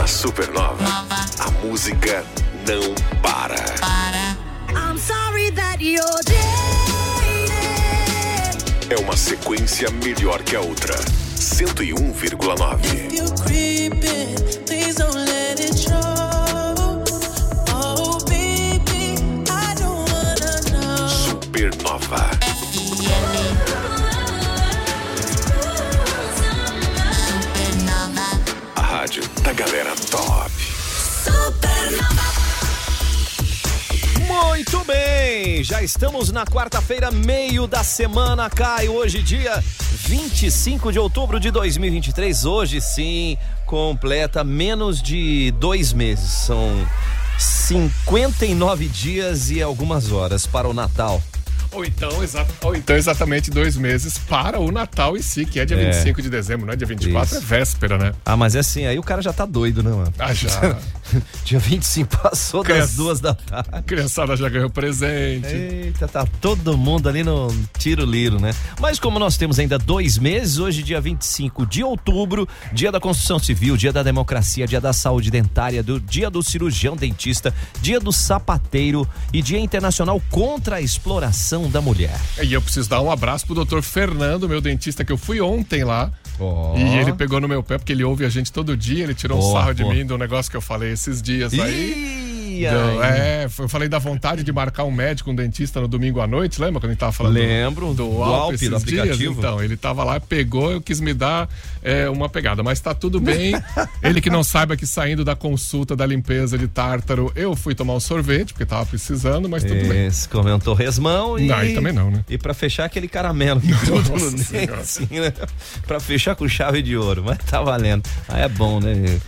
Na Supernova, a música não para. I'm sorry that you're dead. É uma sequência melhor que a outra. 101,9. Supernova. A rádio da galera top. Supernova. Muito bem, já estamos na quarta-feira, meio da semana, Caio. Hoje, dia 25 de outubro de 2023. Hoje, sim, completa menos de 2 meses. São 59 dias e algumas horas para o Natal. Ou então exatamente 2 meses para o Natal em si, que é dia 25 de dezembro, não é dia 24, isso. É véspera, né? Ah, mas é assim, aí o cara já tá doido, né, mano? Ah, já. Dia 25 passou das 2 da tarde. Criançada já ganhou presente. Eita, tá todo mundo ali no tiro-liro, né? Mas como nós temos ainda 2 meses, hoje dia 25 de outubro, dia da construção civil, dia da democracia, dia da saúde dentária, dia do cirurgião dentista, dia do sapateiro e dia internacional contra a exploração da mulher. E eu preciso dar um abraço pro doutor Fernando, meu dentista, que eu fui ontem lá. Oh. E ele pegou no meu pé, porque ele ouve a gente todo dia, ele tirou um sarro de mim, do negócio que eu falei esses dias aí. Eu falei da vontade de marcar um médico, um dentista no domingo à noite, lembra quando a gente tava falando? Lembro, do Alpe do aplicativo. Dias? Então, ele tava lá, pegou, eu quis me dar uma pegada, mas tá tudo bem. Ele que não saiba que saindo da consulta da limpeza de tártaro, eu fui tomar um sorvete, porque tava precisando, mas tudo bem. Esse comeu um torresmão e... Não, e também não, né? E pra fechar aquele caramelo. Tudo assim, né? Pra fechar com chave de ouro, mas tá valendo. Ah, é bom, né?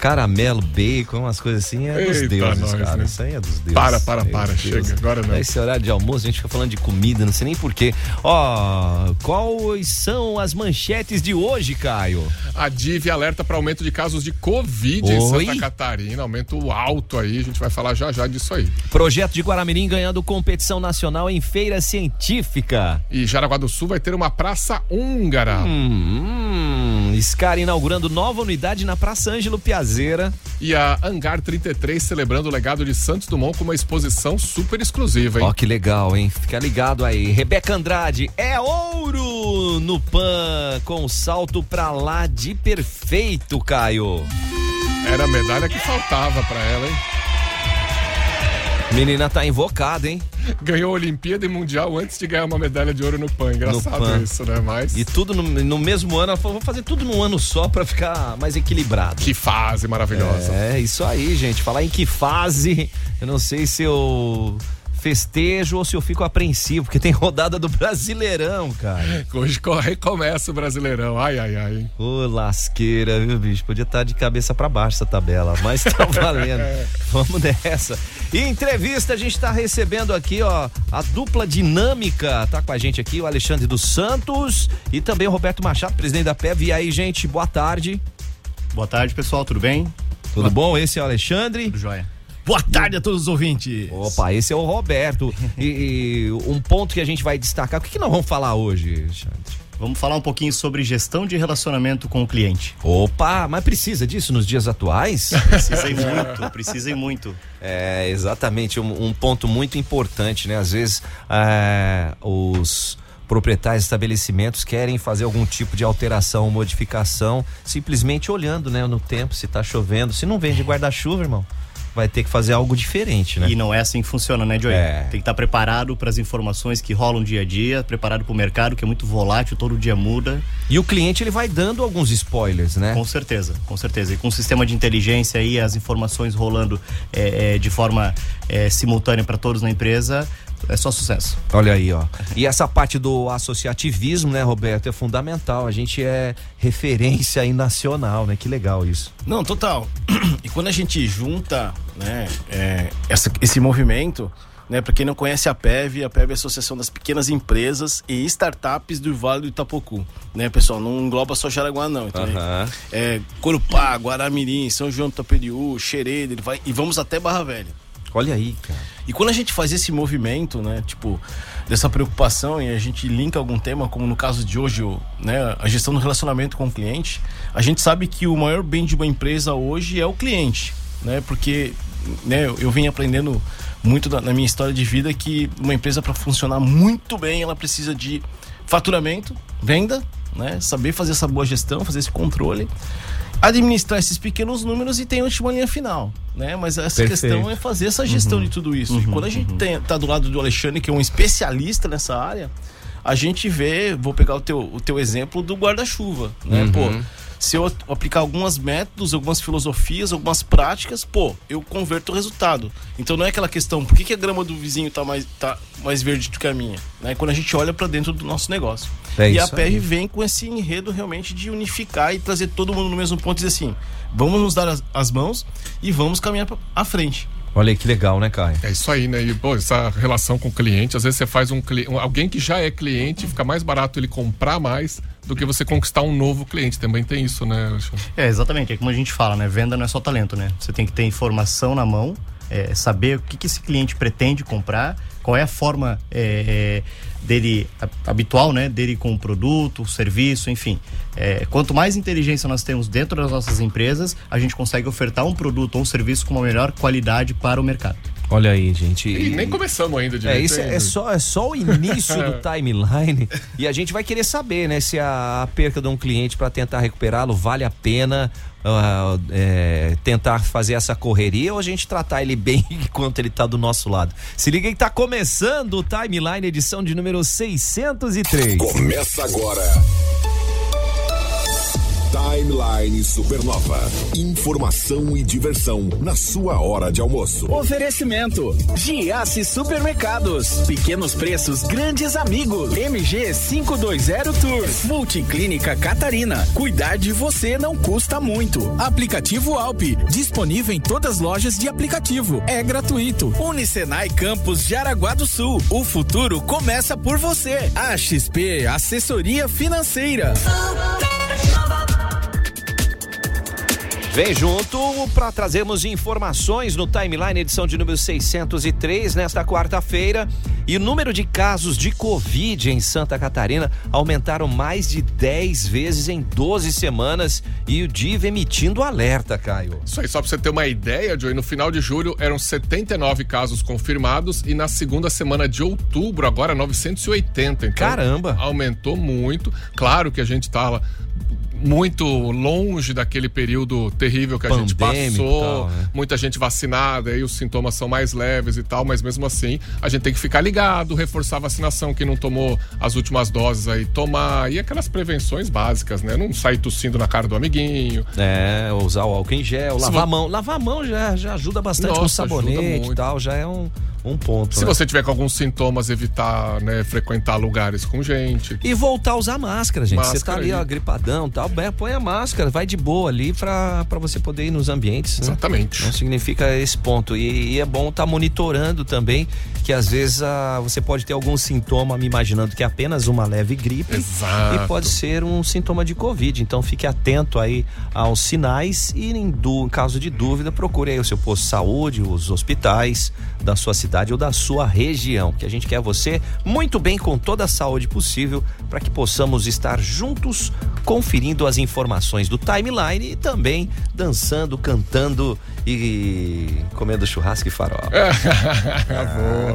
Caramelo, bacon, umas coisas assim, é dos deuses, cara, né? Isso aí é dos deuses. Para, chega, agora não. Nesse horário de almoço a gente fica falando de comida, não sei nem porquê. Quais são as manchetes de hoje, Caio? A Dive alerta para aumento de casos de Covid em Santa Catarina, aumento alto aí, a gente vai falar já disso aí. Projeto de Guaramirim ganhando competição nacional em feira científica. E Jaraguá do Sul vai ter uma praça húngara. SCAR inaugurando nova unidade na Praça Ângelo Piazeira. E a Hangar 33 celebrando o legado de Santos Dumont com uma exposição super exclusiva, hein? Ó, que legal, hein? Fica ligado aí. Rebeca Andrade é ouro no PAN com salto pra lá de perfeito, Caio. Era a medalha que faltava pra ela, hein? Menina tá invocada, hein? Ganhou a Olimpíada e Mundial antes de ganhar uma medalha de ouro no PAN. Engraçado isso, né? Mas... E tudo no mesmo ano. Ela falou, vou fazer tudo num ano só pra ficar mais equilibrado. Que fase maravilhosa. É, isso aí, gente. Falar em que fase, eu não sei se eu... festejo ou se eu fico apreensivo, porque tem rodada do Brasileirão, cara. Hoje recomeça o Brasileirão, ai. Ô, lasqueira, viu, bicho? Podia estar de cabeça pra baixo essa tabela, mas tá valendo. Vamos nessa. E entrevista, a gente tá recebendo aqui, a dupla dinâmica, tá com a gente aqui, o Alexandre dos Santos e também o Roberto Machado, presidente da PEV. E aí, gente, boa tarde. Boa tarde, pessoal, tudo bem? Tudo bom? Esse é o Alexandre. Tudo jóia. Boa tarde a todos os ouvintes. Opa, esse é o Roberto. E um ponto que a gente vai destacar, o que nós vamos falar hoje, Xande? Vamos falar um pouquinho sobre gestão de relacionamento com o cliente. Opa, mas precisa disso nos dias atuais? Precisem muito. É, exatamente, um ponto muito importante, né? Às vezes, os proprietários de estabelecimentos querem fazer algum tipo de alteração, modificação, simplesmente olhando, né, no tempo, se tá chovendo. Se não vende guarda-chuva, irmão, vai ter que fazer algo diferente, né? E não é assim que funciona, né, Joey? É. Tem que estar preparado para as informações que rolam dia a dia, preparado para o mercado, que é muito volátil, todo dia muda. E o cliente, ele vai dando alguns spoilers, né? Com certeza. E com o sistema de inteligência aí, as informações rolando de forma simultânea para todos na empresa, é só sucesso. Olha aí, E essa parte do associativismo, né, Roberto, é fundamental. A gente é referência aí nacional, né? Que legal isso. Não, total. E quando a gente junta, né, esse movimento, né, para quem não conhece a PEV é a Associação das Pequenas Empresas e Startups do Vale do Itapocu, né, pessoal, não engloba só Jaraguá não, então, Corupá, Guaramirim, São João do Taperiú, Xereda, e vamos até Barra Velha. Olha aí, cara. E quando a gente faz esse movimento, né, tipo, dessa preocupação, e a gente linka algum tema, como no caso de hoje, né, a gestão do relacionamento com o cliente, a gente sabe que o maior bem de uma empresa hoje é o cliente, né, porque, né, eu venho aprendendo muito na minha história de vida que uma empresa, para funcionar muito bem, ela precisa de faturamento, venda, né, saber fazer essa boa gestão, fazer esse controle, administrar esses pequenos números e tem a última linha final, né? Mas essa questão é fazer essa gestão de tudo isso. E quando a gente tá do lado do Alexandre, que é um especialista nessa área, a gente vê, vou pegar o teu exemplo do guarda-chuva, né? Pô, se eu aplicar alguns métodos, algumas filosofias, algumas práticas, pô, eu converto o resultado. Então não é aquela questão, por que a grama do vizinho tá mais verde do que a minha? Né? Quando a gente olha para dentro do nosso negócio. E a PEV vem com esse enredo realmente de unificar e trazer todo mundo no mesmo ponto e dizer assim, vamos nos dar as mãos e vamos caminhar à frente. Olha aí que legal, né, Caio? É isso aí, né? E, pô, essa relação com o cliente, às vezes você faz alguém que já é cliente, fica mais barato ele comprar mais do que você conquistar um novo cliente. Também tem isso, né, Alexandre? É, exatamente. É como a gente fala, né? Venda não é só talento, né? Você tem que ter informação na mão, saber o que esse cliente pretende comprar, qual é a forma dele, habitual, né? Dele com o produto, o serviço, enfim. Quanto mais inteligência nós temos dentro das nossas empresas, a gente consegue ofertar um produto ou um serviço com uma melhor qualidade para o mercado. Olha aí, gente. E nem começamos ainda direito. Isso é só o início do timeline. E a gente vai querer saber, né, se a perca de um cliente para tentar recuperá-lo vale a pena tentar fazer essa correria ou a gente tratar ele bem enquanto ele tá do nosso lado. Se liga que tá começando o Timeline, edição de número 603. Começa agora. Timeline Supernova. Informação e diversão na sua hora de almoço. Oferecimento: Giassi Supermercados. Pequenos preços, grandes amigos. MG 520 Tours. Multiclínica Catarina. Cuidar de você não custa muito. Aplicativo Alpe. Disponível em todas as lojas de aplicativo. É gratuito. Unicenai Campus Jaraguá do Sul. O futuro começa por você. AXP Assessoria Financeira. Vem junto para trazermos informações no Timeline, edição de número 603, nesta quarta-feira. E o número de casos de Covid em Santa Catarina aumentaram mais de 10 vezes em 12 semanas e o Dive emitindo alerta, Caio. Isso aí, só para você ter uma ideia, Joey, no final de julho eram 79 casos confirmados e na segunda semana de outubro agora 980. Então, caramba! Aumentou muito. Claro que a gente tá muito longe daquele período terrível que a gente passou, tal, né? Muita gente vacinada, aí os sintomas são mais leves e tal, mas mesmo assim a gente tem que ficar ligado, reforçar a vacinação, quem não tomou as últimas doses aí, tomar, e aquelas prevenções básicas, né? Não sair tossindo na cara do amiguinho. Usar o álcool em gel, lavar a mão. Lavar a mão já ajuda bastante. Nossa, com sabonete e tal, já é um ponto. Se você tiver com alguns sintomas, evitar, né, frequentar lugares com gente. E voltar a usar máscara, gente. Você tá ali, ó, gripadão e tal, põe a máscara, vai de boa ali pra você poder ir nos ambientes. Exatamente. Né? Não significa esse ponto. E é bom estar monitorando também, que às vezes você pode ter algum sintoma, me imaginando que é apenas uma leve gripe. Exato. E pode ser um sintoma de Covid. Então fique atento aí aos sinais e em caso de dúvida, procure aí o seu posto de saúde, os hospitais da sua cidade ou da sua região, que a gente quer você muito bem, com toda a saúde possível, para que possamos estar juntos conferindo as informações do Timeline e também dançando, cantando e comendo churrasco e farofa.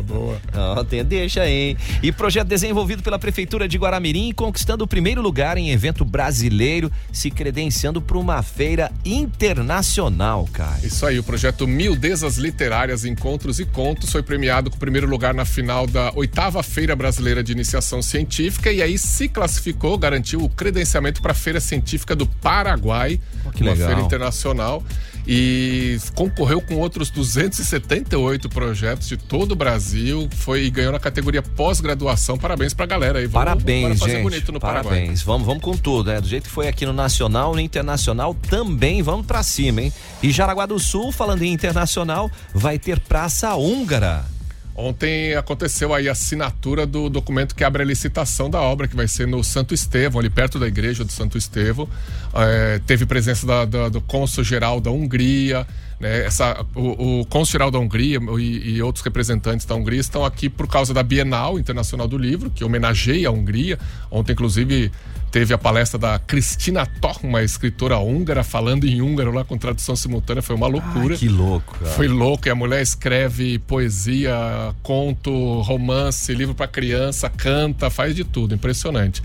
Boa. Ó, deixa aí. E projeto desenvolvido pela Prefeitura de Guaramirim, conquistando o primeiro lugar em evento brasileiro, se credenciando para uma feira internacional, cara. Isso aí, o projeto Mildezas Literárias, Encontros e Contos foi premiado com o primeiro lugar na final da 8ª Feira Brasileira de Iniciação Científica e aí se classificou, garantiu o credenciamento para a Feira Científica do Paraguai, uma legal. Feira internacional, e concorreu com outros 278 projetos de todo o Brasil, e ganhou na categoria pós-graduação. Parabéns pra galera aí. Parabéns, fazer gente. Bonito no parabéns. Vamos com tudo, né? Do jeito que foi aqui no nacional, no internacional também, vamos pra cima, hein? E Jaraguá do Sul, falando em internacional, vai ter Praça Húngara. Ontem aconteceu aí a assinatura do documento que abre a licitação da obra, que vai ser no Santo Estevão, ali perto da igreja do Santo Estevão. Teve presença do cônsul-geral da Hungria, né? O cônsul-geral da Hungria e outros representantes da Hungria estão aqui por causa da Bienal Internacional do Livro, que homenageia a Hungria. Ontem, inclusive, teve a palestra da Cristina Thor, uma escritora húngara, falando em húngaro lá com tradução simultânea. Foi uma loucura. Que louco, cara. Foi louco. E a mulher escreve poesia, conto, romance, livro para criança, canta, faz de tudo. Impressionante.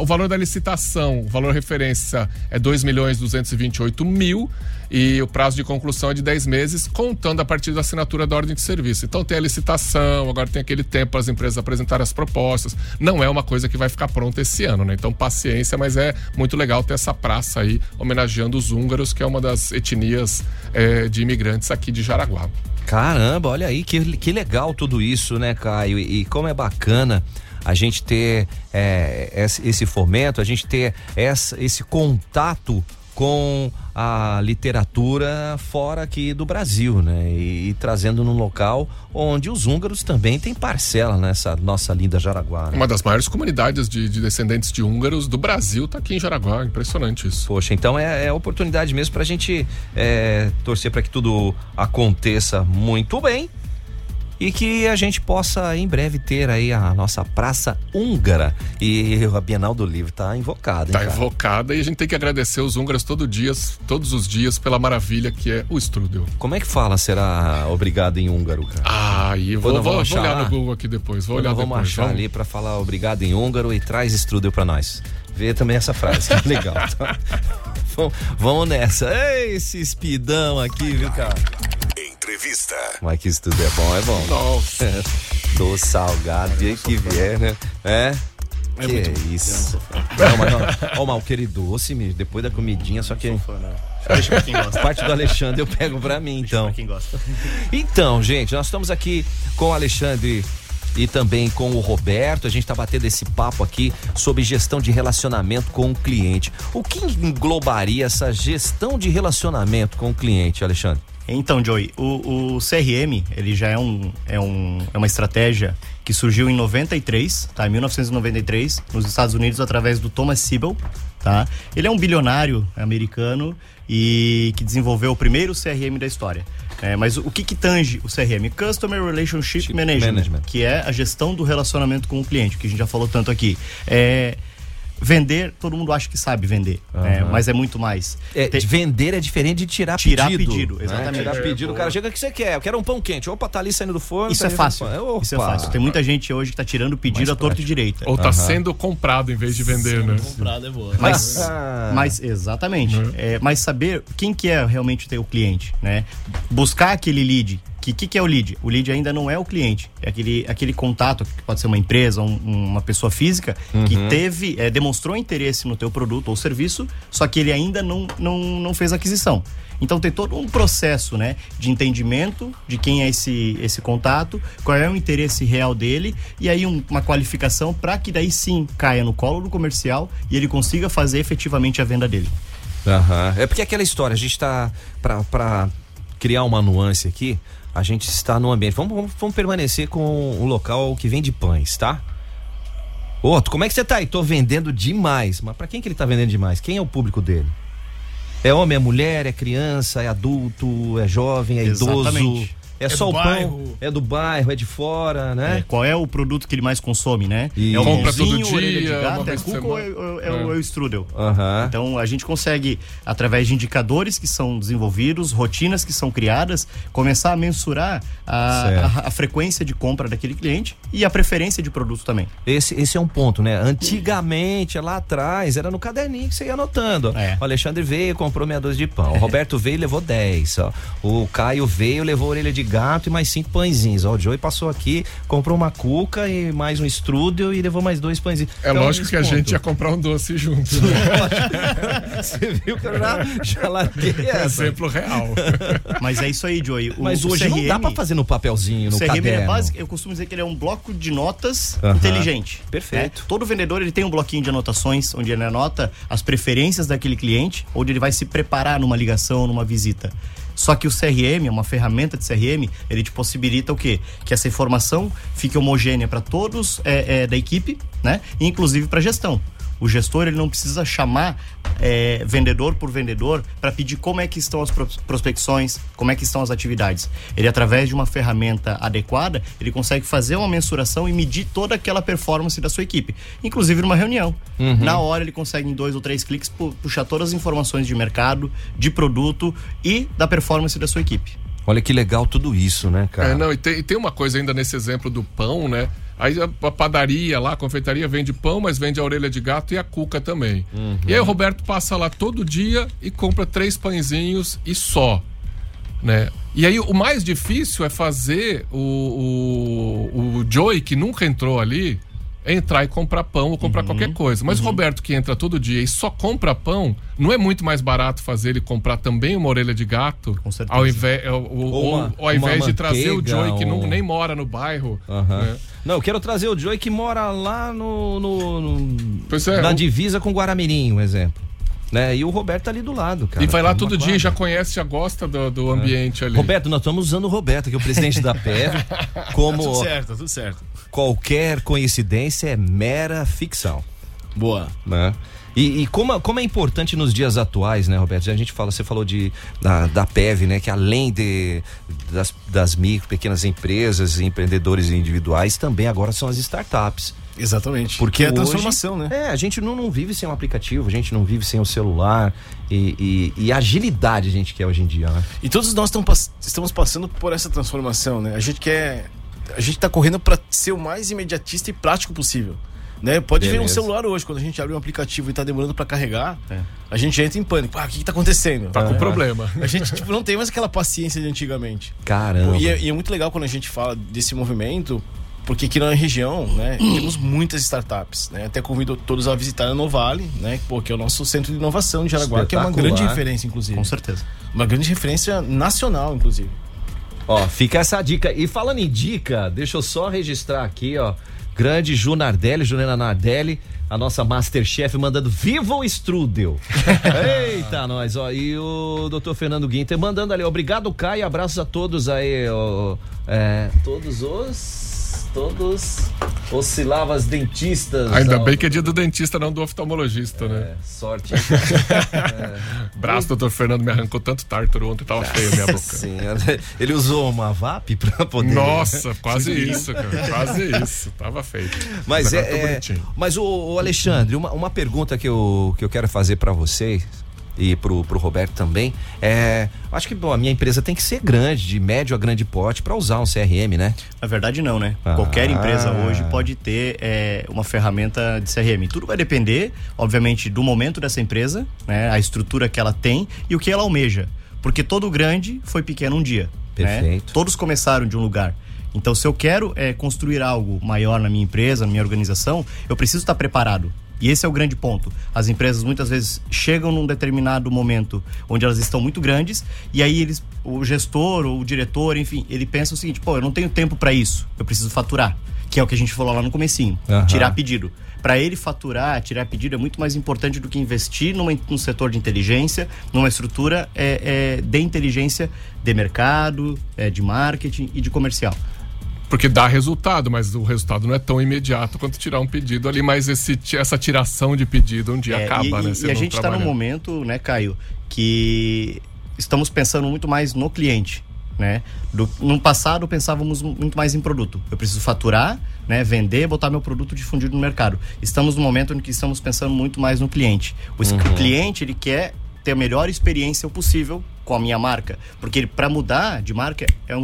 O valor da licitação, o valor referência é 2.228.000 e o prazo de conclusão é de 10 meses, contando a partir da assinatura da ordem de serviço. Então tem a licitação, agora tem aquele tempo para as empresas apresentarem as propostas. Não é uma coisa que vai ficar pronta esse ano, né? Então paciência, mas é muito legal ter essa praça aí, homenageando os húngaros, que é uma das etnias de imigrantes aqui de Jaraguá. Caramba, olha aí, que legal tudo isso, né, Caio? E como é bacana a gente ter esse fomento, a gente ter esse contato com a literatura fora aqui do Brasil, né? E trazendo num local onde os húngaros também têm parcela nessa nossa linda Jaraguá, né? Uma das maiores comunidades de descendentes de húngaros do Brasil tá aqui em Jaraguá, impressionante isso. Poxa, então é oportunidade mesmo pra gente torcer para que tudo aconteça muito bem e que a gente possa em breve ter aí a nossa Praça Húngara. E a Bienal do Livro tá invocada, hein, cara? Tá invocada, e a gente tem que agradecer os húngaros todos os dias pela maravilha que é o strudel. Como é que fala, será obrigado em húngaro, cara? E vou olhar no Google aqui depois, vamos achar ali pra falar obrigado em húngaro e traz strudel pra nós. Vê também essa frase, que legal. Tá? Vamos nessa. Ei, esse espidão aqui, viu, cara? Entrevista. Mas que isso tudo é bom, né? Nossa. Tô salgado, dia que vier, né? É que isso. Não, mas não. Ó, mal, querido doce, depois da comidinha, só que... Deixa pra quem gosta. Parte do Alexandre eu pego pra mim, então. Deixa pra quem gosta. Então, gente, nós estamos aqui com o Alexandre e também com o Roberto. A gente está batendo esse papo aqui sobre gestão de relacionamento com o cliente. O que englobaria essa gestão de relacionamento com o cliente, Alexandre? Então, Joey, o CRM, ele já é uma estratégia que surgiu em 93, tá? Em 1993, nos Estados Unidos, através do Thomas Siebel, tá? Ele é um bilionário americano e que desenvolveu o primeiro CRM da história. Mas o que tange o CRM? Customer Relationship Management, que é a gestão do relacionamento com o cliente, que a gente já falou tanto aqui. Vender, todo mundo acha que sabe vender, mas é muito mais. Vender é diferente de tirar pedido, exatamente. Tirar pedido, o cara chega, o que você quer? Eu quero um pão quente. Opa, tá ali saindo do forno. Isso é fácil. Isso é fácil. Tem muita gente hoje que tá tirando pedido à torta e direita. Ou tá sendo comprado em vez de vender, né? Comprado é boa. Mas exatamente. Mas saber quem que é realmente ter o cliente, né? Buscar aquele lead. Que é o lead? O lead ainda não é o cliente. É aquele contato, que pode ser uma empresa, uma pessoa física, que demonstrou interesse no teu produto ou serviço, só que ele ainda não fez aquisição. Então tem todo um processo, né, de entendimento de quem é esse contato, qual é o interesse real dele, e aí uma qualificação para que daí sim caia no colo do comercial e ele consiga fazer efetivamente a venda dele. É porque aquela história, a gente está, para criar uma nuance aqui, a gente está no ambiente. Vamos permanecer com o local que vende pães, tá? Outro, como é que você tá aí? Tô vendendo demais. Mas pra quem que ele tá vendendo demais? Quem é o público dele? É homem, é mulher, é criança, é adulto, é jovem, é idoso? É só o pão, é do bairro, é de fora, né? Qual é o produto que ele mais consome, né? E... É o pãozinho, orelha de gato, é cuca ou é o strudel? Então, a gente consegue, através de indicadores que são desenvolvidos, rotinas que são criadas, começar a mensurar a frequência de compra daquele cliente e a preferência de produto também. Esse é um ponto, né? Antigamente, lá atrás, era no caderninho que você ia anotando. O Alexandre veio, comprou meia dúzia de pão. O Roberto veio e levou 10. O Caio veio, levou orelha de gato e mais 5 pãezinhos. O Joey passou aqui, comprou uma cuca e mais um strudel e levou mais 2 pãezinhos. Então, lógico que a gente ia comprar um doce junto. Né? Você viu que eu já larguei essa. Exemplo real. Mas é isso aí, Joey. Mas hoje CRM, não dá pra fazer no papelzinho, no caderno. É básico, eu costumo dizer que ele é um bloco de notas inteligente. Perfeito. Todo vendedor, ele tem um bloquinho de anotações onde ele anota as preferências daquele cliente, onde ele vai se preparar numa ligação, numa visita. Só que o CRM, uma ferramenta de CRM, ele te possibilita o quê? Que essa informação fique homogênea para todos da equipe, né? E inclusive para a gestão. O gestor, ele não precisa chamar vendedor por vendedor para pedir como é que estão as prospecções, como é que estão as atividades. Ele, através de uma ferramenta adequada, ele consegue fazer uma mensuração e medir toda aquela performance da sua equipe, inclusive numa reunião. Uhum. Na hora, ele consegue, em 2 ou 3 cliques, puxar todas as informações de mercado, de produto e da performance da sua equipe. Olha que legal tudo isso, né, cara? E tem uma coisa ainda nesse exemplo do pão, né? Aí a padaria lá, a confeitaria vende pão, mas vende a orelha de gato e a cuca também. Uhum. E aí o Roberto passa lá todo dia e compra 3 pãezinhos e só, né? E aí o mais difícil é fazer o Joey, que nunca entrou ali, entrar e comprar pão ou comprar qualquer coisa. Mas o Roberto, que entra todo dia e só compra pão, não é muito mais barato fazer ele comprar também uma orelha de gato? Com certeza. Ao invés de trazer o Joey, que nem mora no bairro. Uhum. Né? Não, eu quero trazer o Joey que mora lá na divisa com Guaramirim, um exemplo. Né? E o Roberto tá ali do lado, cara. E vai lá todo dia, já conhece, já gosta do ambiente ali. Roberto, nós estamos usando o Roberto, que é o presidente da PEV, como... Tá tudo certo. Qualquer coincidência é mera ficção. Boa. Né? E como é importante nos dias atuais, né, Roberto? A gente fala, você falou da PEV, né? Que além das micro, pequenas empresas, empreendedores individuais, também agora são as startups. Exatamente. Porque é a transformação, hoje, né? A gente não vive sem um aplicativo, a gente não vive sem o celular e a agilidade a gente quer hoje em dia, né? E todos nós estamos passando por essa transformação, né? A gente tá correndo para ser o mais imediatista e prático possível. Né? Pode ver um celular hoje, quando a gente abre um aplicativo e tá demorando para carregar, a gente entra em pânico. O que tá acontecendo? Tá com problema. A gente não tem mais aquela paciência de antigamente. Caramba. E é muito legal quando a gente fala desse movimento, porque aqui na região, né, temos muitas startups, né? Até convido todos a visitar a Novale, né? Que é o nosso centro de inovação de Jaraguá, que é uma grande referência, inclusive. Com certeza. Uma grande referência nacional, inclusive. Ó, fica essa dica. E falando em dica, deixa eu só registrar aqui, ó. Grande Juliana Nardelli, a nossa Masterchef, mandando viva o Strudel. Eita, nós, ó. E o Dr. Fernando Guinter mandando ali, obrigado, Caio, abraços a todos aí, ó. Todos os Sílabas dentistas. Ainda bem que é dia do dentista, não do oftalmologista, né? Sorte. Braço do Dr. Fernando me arrancou tanto tártaro ontem, tava feio a minha boca. Sim, ele usou uma VAP pra poder... Nossa, quase isso, cara. Quase isso, tava feio. Mas o Alexandre, uma pergunta que eu quero fazer pra vocês e pro Roberto também, acho que a minha empresa tem que ser grande, de médio a grande porte, para usar um CRM, né? Na verdade não, né? Qualquer empresa hoje pode ter uma ferramenta de CRM. Tudo vai depender, obviamente, do momento dessa empresa, né? A estrutura que ela tem e o que ela almeja. Porque todo grande foi pequeno um dia. Perfeito. Né? Todos começaram de um lugar. Então, se eu quero construir algo maior na minha empresa, na minha organização, eu preciso estar preparado. E esse é o grande ponto. As empresas muitas vezes chegam num determinado momento onde elas estão muito grandes e aí o gestor ou o diretor, enfim, ele pensa o seguinte: eu não tenho tempo para isso, eu preciso faturar, que é o que a gente falou lá no comecinho, tirar pedido. Para ele faturar, tirar pedido é muito mais importante do que investir num setor de inteligência, numa estrutura de inteligência de mercado, de marketing e de comercial. Porque dá resultado, mas o resultado não é tão imediato quanto tirar um pedido ali, mas essa tiração de pedido um dia acaba, né? E a gente está num momento, né, Caio, que estamos pensando muito mais no cliente, né? No passado pensávamos muito mais em produto. Eu preciso faturar, né, vender, botar meu produto difundido no mercado. Estamos num momento em que estamos pensando muito mais no cliente. O cliente, ele quer ter a melhor experiência possível com a minha marca, porque para mudar de marca é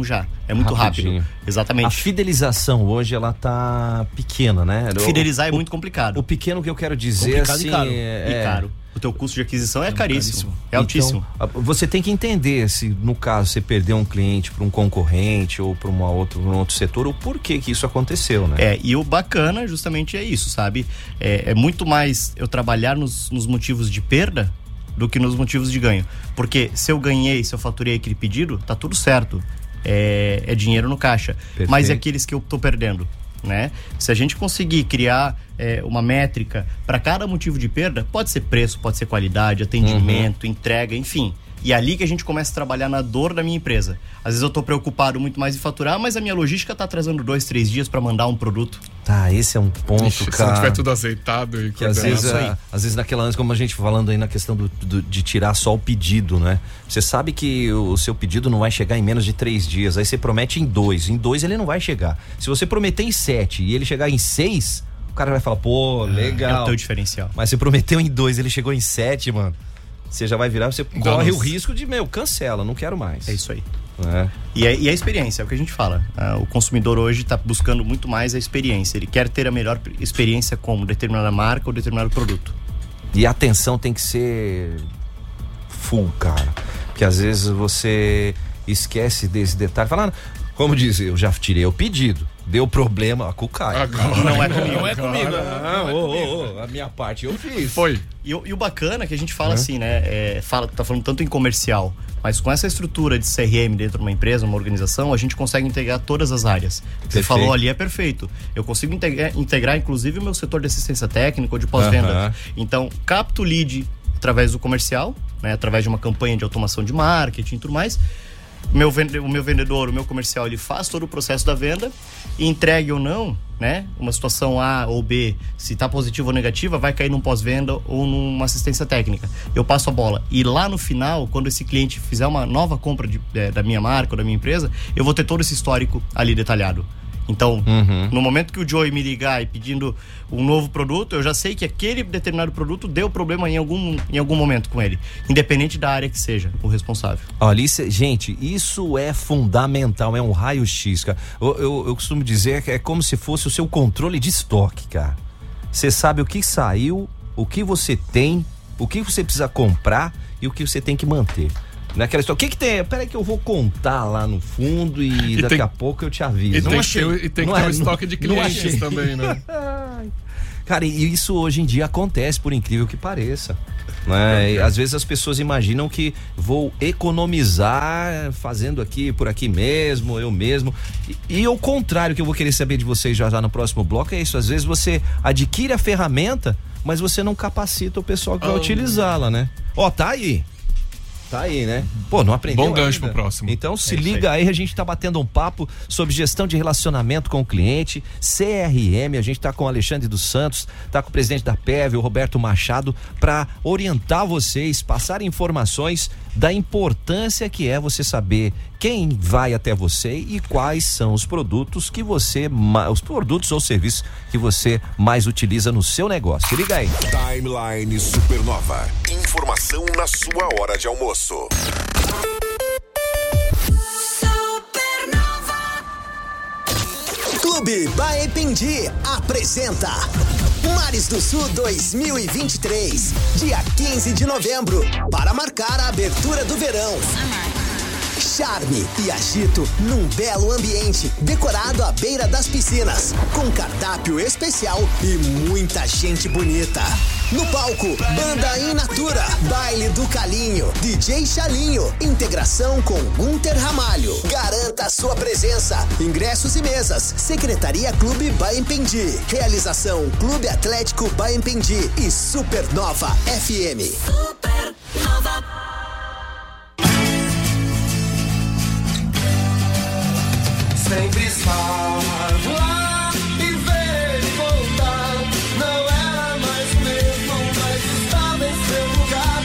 muito rápido. Exatamente. A fidelização hoje ela tá pequena, né? Fidelizar é muito complicado. O pequeno que eu quero dizer assim, e caro. E caro. O teu custo de aquisição é caríssimo, é altíssimo. Então, você tem que entender se no caso você perdeu um cliente para um concorrente ou para um outro setor, o porquê que isso aconteceu, né? E o bacana justamente é isso, sabe? É muito mais eu trabalhar nos motivos de perda do que nos motivos de ganho. Porque se eu ganhei, se eu faturei aquele pedido, tá tudo certo. É dinheiro no caixa. Perfeito. Mas é aqueles que eu tô perdendo, né? Se a gente conseguir criar uma métrica para cada motivo de perda, pode ser preço, pode ser qualidade, atendimento, entrega, enfim. E é ali que a gente começa a trabalhar na dor da minha empresa. Às vezes eu tô preocupado muito mais em faturar, mas a minha logística tá atrasando 2-3 dias para mandar um produto. Tá, esse é um ponto, ixi, cara. Se não tiver tudo azeitado e coordenado. Às vezes naquela antes, como a gente falando aí na questão de tirar só o pedido, né? Você sabe que o seu pedido não vai chegar em menos de 3 dias, aí você promete em 2. Em 2 ele não vai chegar. Se você prometer em 7 e ele chegar em 6, o cara vai falar, pô, legal. É o teu diferencial. Mas você prometeu em 2, ele chegou em 7, mano. Você já vai virar, você corre o risco de, cancela, não quero mais. É isso aí. É. E a experiência, é o que a gente fala. O consumidor hoje está buscando muito mais a experiência. Ele quer ter a melhor experiência com determinada marca ou determinado produto. E a atenção tem que ser full, cara. Porque às vezes você esquece desse detalhe. Fala, como diz, eu já tirei o pedido. Deu problema, a culpa cai. Não é comigo. A minha parte eu fiz. Foi. E o bacana é que a gente fala assim, né? Tá falando tanto em comercial, mas com essa estrutura de CRM dentro de uma empresa, uma organização, a gente consegue integrar todas as áreas. Perfeito. Você falou ali, é perfeito. Eu consigo integrar inclusive o meu setor de assistência técnica ou de pós-venda. Então, capto lead através do comercial, né? Através de uma campanha de automação de marketing e tudo mais. O meu vendedor, o meu comercial, ele faz todo o processo da venda e entregue ou não, né? Uma situação A ou B, se está positiva ou negativa, vai cair num pós-venda ou numa assistência técnica. Eu passo a bola. E lá no final, quando esse cliente fizer uma nova compra da minha marca ou da minha empresa, eu vou ter todo esse histórico ali detalhado. Então, no momento que o Joey me ligar e pedindo um novo produto, eu já sei que aquele determinado produto deu problema em algum momento com ele, independente da área que seja o responsável. Olha, gente, isso é fundamental, é um raio-x, cara. Eu costumo dizer que é como se fosse o seu controle de estoque, cara. Você sabe o que saiu, o que você tem, o que você precisa comprar e o que você tem que manter. Naquela história, o que tem? Peraí que eu vou contar lá no fundo e daqui a pouco eu te aviso. E tem que ter um estoque de clientes também, né? Cara, e isso hoje em dia acontece, por incrível que pareça. Né? Às vezes as pessoas imaginam que vou economizar fazendo aqui, por aqui mesmo, eu mesmo. E ao contrário, que eu vou querer saber de vocês já no próximo bloco, é isso. Às vezes você adquire a ferramenta, mas você não capacita o pessoal que vai utilizá-la, né? Tá aí, né? Pô, não aprendeu. Bom gancho ainda. Pro próximo. Então se liga aí, a gente tá batendo um papo sobre gestão de relacionamento com o cliente, CRM, a gente tá com o Alexandre dos Santos, tá com o presidente da PEV, o Roberto Machado, para orientar vocês, passar informações da importância que é você saber quem vai até você e quais são os produtos que você, os produtos ou serviços que você mais utiliza no seu negócio. Se liga aí. Timeline Supernova. Informação na sua hora de almoço. Supernova. Clube Baependi apresenta Mares do Sul 2023, dia 15 de novembro, para marcar a abertura do verão. Charme e agito num belo ambiente decorado à beira das piscinas, com cardápio especial e muita gente bonita. No palco, banda in natura, baile do Calinho, DJ Chalinho, integração com Gunter Ramalho. Garanta sua presença. Ingressos e mesas, Secretaria Clube Baependi. Realização Clube Atlético Baependi e Supernova FM. Supernova. Sempre estar lá e ver ele voltar. Não era mais mesmo, mas estava em seu lugar.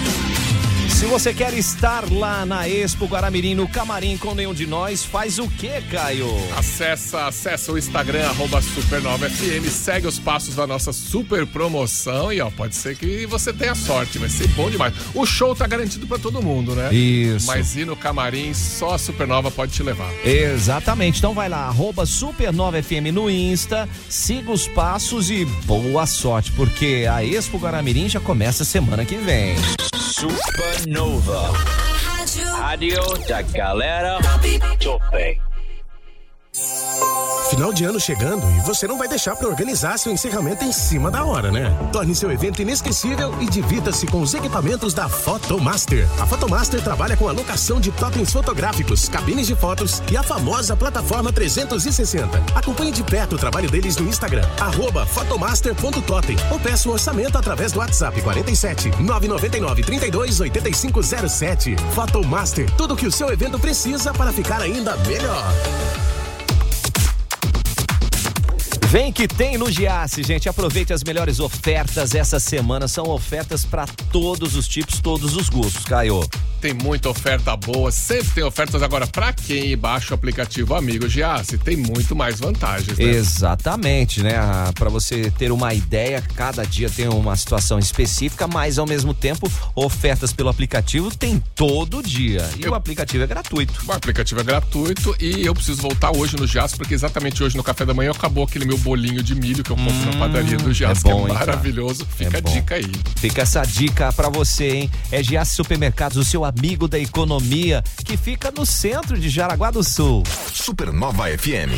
Se você quer estar lá na Expo Guaramirim, no camarim com nenhum de nós, faz o quê, Caio? Acessa o Instagram, @SupernovaFM, segue os passos da nossa super promoção e, pode ser que você tenha sorte, vai ser bom demais. O show tá garantido pra todo mundo, né? Isso. Mas ir no camarim, só a Supernova pode te levar. Exatamente. Então vai lá, @SupernovaFM no Insta, siga os passos e boa sorte, porque a Expo Guaramirim já começa semana que vem. Supernova, rádio da galera top. Final de ano chegando e você não vai deixar para organizar seu encerramento em cima da hora, né? Torne seu evento inesquecível e divirta-se com os equipamentos da Fotomaster. A Fotomaster trabalha com a locação de totens fotográficos, cabines de fotos e a famosa plataforma 360. Acompanhe de perto o trabalho deles no Instagram, @fotomaster.totem, ou peça um orçamento através do WhatsApp 47 999 32 8507. Fotomaster, tudo que o seu evento precisa para ficar ainda melhor. Vem que tem no Giassi, gente. Aproveite as melhores ofertas essa semana. São ofertas para todos os tipos, todos os gostos, Caio. Tem muita oferta boa, sempre tem ofertas. Agora, para quem baixa o aplicativo Amigo Giassi, tem muito mais vantagens, né? Exatamente, né? Para você ter uma ideia, cada dia tem uma situação específica, mas ao mesmo tempo, ofertas pelo aplicativo tem todo dia. E o aplicativo é gratuito. O aplicativo é gratuito e eu preciso voltar hoje no Giassi, porque exatamente hoje no café da manhã acabou aquele meu bolinho de milho que eu compro na padaria do Giassi, é bom, que é maravilhoso. Fica a dica aí. Fica essa dica pra você, hein? É Giassi Supermercados, o seu amigo da economia, que fica no centro de Jaraguá do Sul. Supernova FM.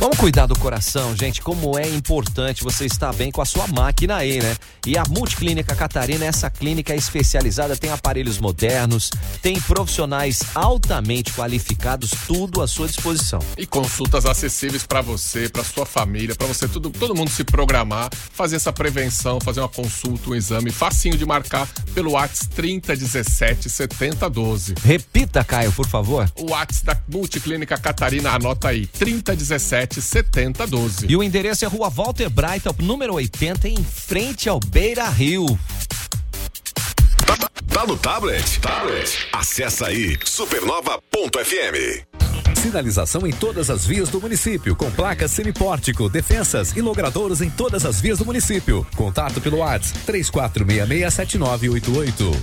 Vamos cuidar do coração, gente, como é importante você estar bem com a sua máquina aí, né? E a Multiclínica Catarina, essa clínica é especializada, tem aparelhos modernos, tem profissionais altamente qualificados, tudo à sua disposição. E consultas acessíveis para você, para sua família, para você, todo mundo se programar, fazer essa prevenção, fazer uma consulta, um exame, facinho de marcar pelo WhatsApp 3017 7012. Repita, Caio, por favor. O WhatsApp da Multiclínica Catarina, anota aí, 3017 7012. E o endereço é Rua Walter Breithaupt, número 80, em frente ao Beira Rio. Tá no tablet? Acessa aí supernova.fm. Sinalização em todas as vias do município, com placas semipórtico, defensas e logradouros em todas as vias do município. Contato pelo WhatsApp 34667988.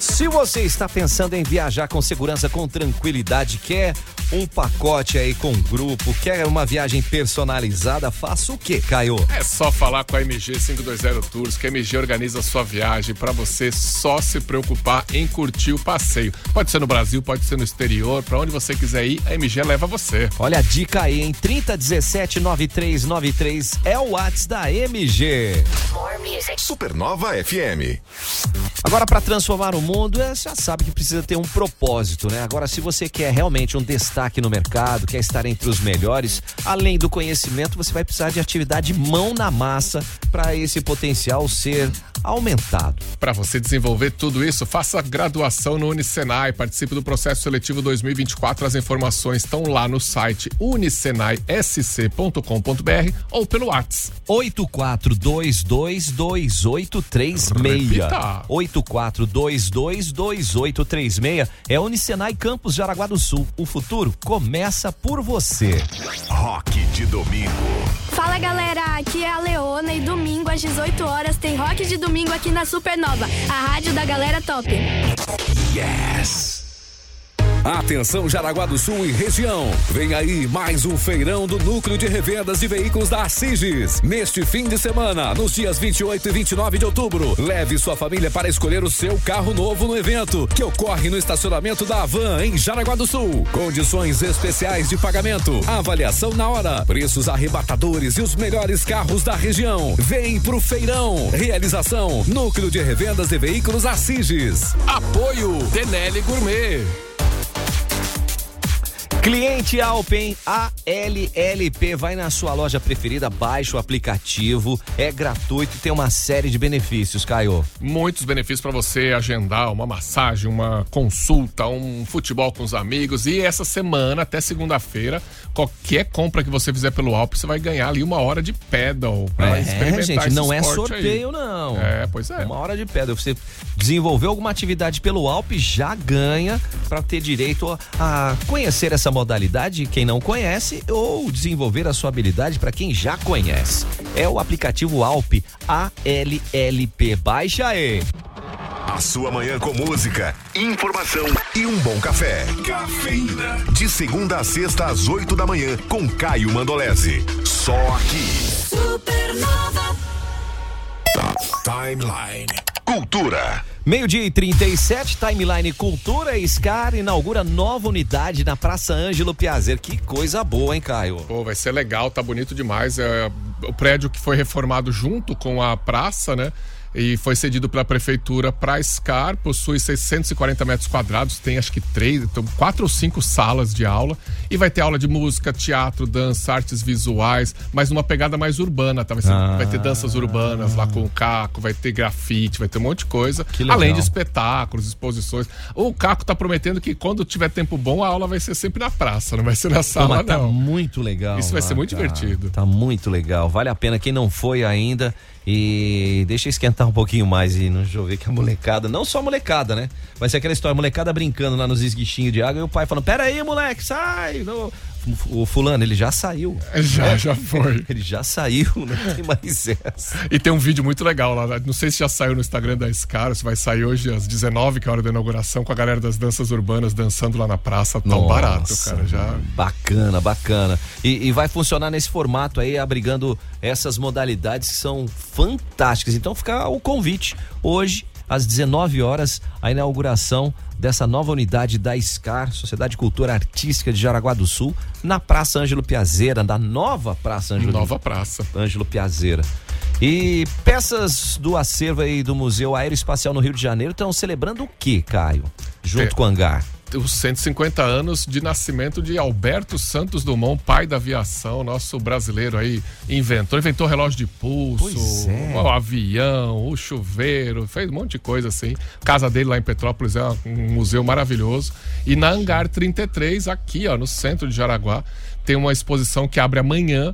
Se você está pensando em viajar com segurança, com tranquilidade, quer um pacote aí com grupo, quer uma viagem personalizada, faça o quê, Caio? É só falar com a MG 520 Tours, que a MG organiza a sua viagem para você só se preocupar em curtir o passeio. Pode ser no Brasil, pode ser no exterior, para onde você quiser ir, a MG leva você. Olha a dica aí, hein? 3017-9393 é o WhatsApp da MG. Supernova FM. Agora, para transformar o mundo, já sabe que precisa ter um propósito, né? Agora, se você quer realmente um destaque no mercado, quer estar entre os melhores, além do conhecimento, você vai precisar de atividade mão na massa para esse potencial ser aumentado. Para você desenvolver tudo isso, faça graduação no Unicenai, participe do processo seletivo 2024. As informações estão lá no site unicenaisc.com.br ou pelo WhatsApp 84222836. 84222836 é Unicenai Campus Jaraguá do Sul. O futuro começa por você. Rock de domingo. Fala, galera, aqui é a Leona e domingo às 18 horas tem rock de domingo aqui na Supernova, a rádio da galera top. Yes! Atenção, Jaraguá do Sul e região. Vem aí mais um feirão do Núcleo de Revendas de Veículos da Sigis. Neste fim de semana, nos dias 28 e 29 de outubro, leve sua família para escolher o seu carro novo no evento, que ocorre no estacionamento da Havan, em Jaraguá do Sul. Condições especiais de pagamento, avaliação na hora, preços arrebatadores e os melhores carros da região. Vem pro feirão. Realização Núcleo de Revendas de Veículos da Sigis. Apoio Denelli Gourmet. Cliente Alpe, ALLP, vai na sua loja preferida, baixa o aplicativo, é gratuito e tem uma série de benefícios, Caio. Muitos benefícios para você agendar uma massagem, uma consulta, um futebol com os amigos. E essa semana, até segunda-feira, qualquer compra que você fizer pelo Alpe, você vai ganhar ali uma hora de pedal para experimentar. Gente, não é sorteio, não. É, pois é. Uma hora de pedal. Você desenvolveu alguma atividade pelo Alpe, já ganha para ter direito a conhecer essa modalidade, quem não conhece, ou desenvolver a sua habilidade para quem já conhece. É o aplicativo Alpe, ALLP. Baixa aí. A sua manhã com música, informação e um bom café. Cafeína. De segunda a sexta às 8 da manhã, com Caio Mandolesi. Só aqui. Supernova. Timeline. Cultura. 12:37, Timeline Cultura SCAR inaugura nova unidade na Praça Ângelo Piazer. Que coisa boa, hein, Caio? Pô, vai ser legal, tá bonito demais. É o prédio que foi reformado junto com a praça, né? E foi cedido pela prefeitura para SCAR, possui 640 metros quadrados, tem acho que 4 ou 5 salas de aula, e vai ter aula de música, teatro, dança, artes visuais, mas numa pegada mais urbana, tá? Vai ter danças urbanas lá com o Caco, vai ter grafite, vai ter um monte de coisa, além de espetáculos, exposições. O Caco tá prometendo que quando tiver tempo bom, a aula vai ser sempre na praça, não vai ser na sala, mas tá não. Tá muito legal. Isso vai ser muito divertido. Tá muito legal, vale a pena quem não foi ainda. E deixa esquentar um pouquinho mais e não chover, que a molecada, não só a molecada, né? Vai ser aquela história, a molecada brincando lá nos esguichinhos de água e o pai falando, pera aí, moleque, sai! Não. O fulano, ele já saiu. Já foi. Ele já saiu, não tem mais essa. E tem um vídeo muito legal lá, não sei se já saiu no Instagram da SCAR, se vai sair hoje às 19, que é a hora da inauguração, com a galera das danças urbanas dançando lá na praça, tão barato, cara. Já... Bacana, bacana. E vai funcionar nesse formato aí, abrigando essas modalidades que são fantásticas. Então fica o convite hoje, às 19 horas, a inauguração dessa nova unidade da SCAR, Sociedade de Cultura Artística de Jaraguá do Sul, na Praça Ângelo Piazeira, da nova Praça Ângelo Piazeira. E peças do acervo aí do Museu Aeroespacial no Rio de Janeiro estão celebrando o quê, Caio? Junto com o Hangar. Os 150 anos de nascimento de Alberto Santos Dumont, pai da aviação, nosso brasileiro aí, inventou relógio de pulso, o avião, o chuveiro, fez um monte de coisa assim. A casa dele lá em Petrópolis é um museu maravilhoso. E na Hangar 33, aqui ó, no centro de Jaraguá, tem uma exposição que abre amanhã,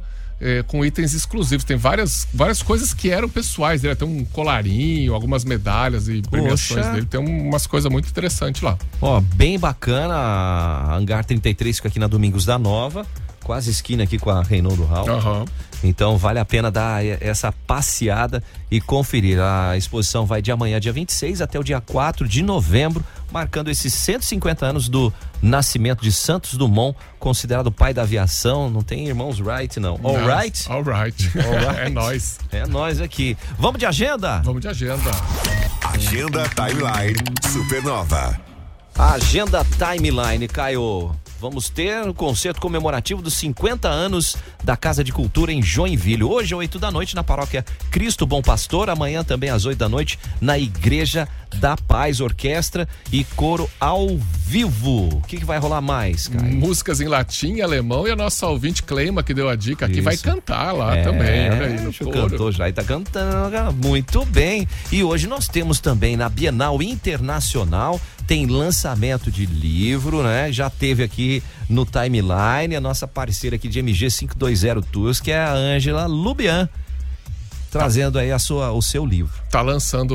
com itens exclusivos. Tem várias coisas que eram pessoais dele. Tem um colarinho, algumas medalhas e premiações dele. Tem umas coisas muito interessantes lá. Ó, bem bacana. A Hangar 33 fica aqui na Domingos da Nova, quase esquina aqui com a Reinaldo Hall. Uhum. Então vale a pena dar essa passeada e conferir. A exposição vai de amanhã, dia 26, até o dia 4 de novembro, marcando esses 150 anos do nascimento de Santos Dumont, considerado pai da aviação. Não tem irmãos Wright, não. All right. É nóis. É nóis aqui. Vamos de agenda? Vamos de agenda. Agenda Timeline Supernova. Agenda Timeline, Caio. Vamos ter o concerto comemorativo dos 50 anos da Casa de Cultura em Joinville. Hoje, às 20h, na paróquia Cristo Bom Pastor. Amanhã, também às 20h, na Igreja da Paz. Orquestra e coro ao vivo. O que vai rolar mais, Caio? Músicas em latim, alemão, e a nossa ouvinte Cleima, que deu a dica aqui, vai cantar lá também. Olha aí, no coro. Cantou já e tá cantando muito bem. E hoje nós temos também na Bienal Internacional, tem lançamento de livro, né? Já teve aqui no Timeline a nossa parceira aqui de MG 520 Tours, que é a Ângela Lubian, trazendo aí o seu livro. Tá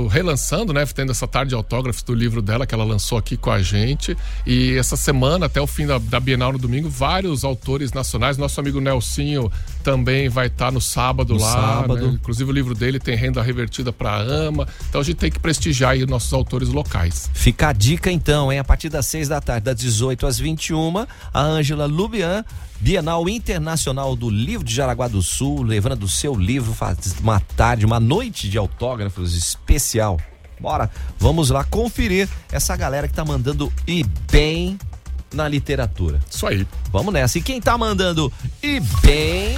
relançando, né? Tendo essa tarde de autógrafos do livro dela, que ela lançou aqui com a gente. E essa semana, até o fim da Bienal no domingo, vários autores nacionais. Nosso amigo Nelsinho também vai estar no sábado né? Inclusive o livro dele tem renda revertida para AMA. Então a gente tem que prestigiar aí nossos autores locais. Fica a dica então, hein? A partir das 18h, das 18h às 21h, a Ângela Lubian, Bienal Internacional do Livro de Jaraguá do Sul, levando o seu livro, faz uma tarde, uma noite de autógrafos especial. Bora, vamos lá conferir essa galera que tá mandando e bem na literatura. Isso aí. Vamos nessa. E quem tá mandando e bem...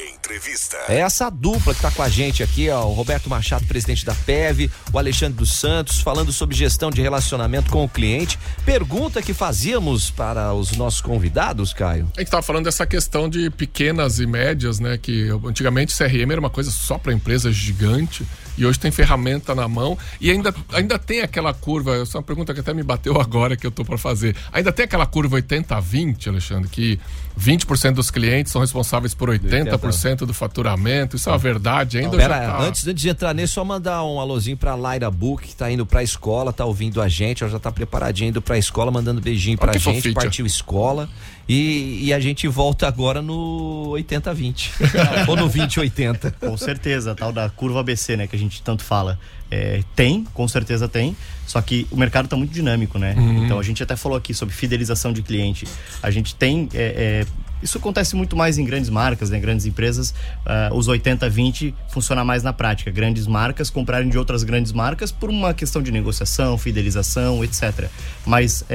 Entrevista. É essa dupla que tá com a gente aqui, ó, o Roberto Machado, presidente da PEV, o Alexandre dos Santos, falando sobre gestão de relacionamento com o cliente. Pergunta que fazíamos para os nossos convidados, Caio. A gente tava falando dessa questão de pequenas e médias, né, que antigamente CRM era uma coisa só para empresa gigante e hoje tem ferramenta na mão e ainda tem aquela curva, essa é uma pergunta que até me bateu agora que eu tô para fazer. Ainda tem aquela curva 80-20, Alexandre, que 20% dos clientes são responsáveis por 80% do faturamento, isso é uma verdade ainda. Antes de entrar nisso, só mandar um alôzinho pra Laira Book, que tá indo pra escola, tá ouvindo a gente, ela já tá preparadinha indo pra escola, mandando beijinho pra gente, fofinha. Partiu escola e a gente volta agora no 80-20 ou no 20-80. Com certeza, tal da curva ABC, né, que a gente tanto fala. Tem, com certeza tem, só que o mercado tá muito dinâmico, né? Então a gente até falou aqui sobre fidelização de cliente, a gente tem Isso acontece muito mais em grandes marcas, né? Grandes empresas, os 80-20 funciona mais na prática. Grandes marcas comprarem de outras grandes marcas por uma questão de negociação, fidelização, etc. Mas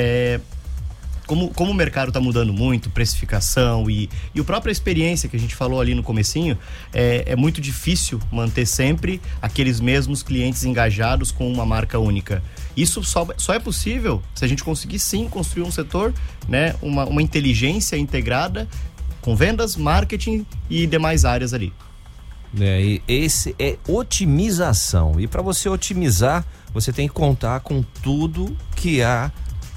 como o mercado está mudando muito, precificação e a própria experiência que a gente falou ali no comecinho, é muito difícil manter sempre aqueles mesmos clientes engajados com uma marca única. Isso só é possível se a gente conseguir sim construir um setor, né, uma inteligência integrada com vendas, marketing e demais áreas ali. Esse é otimização, e para você otimizar, você tem que contar com tudo que há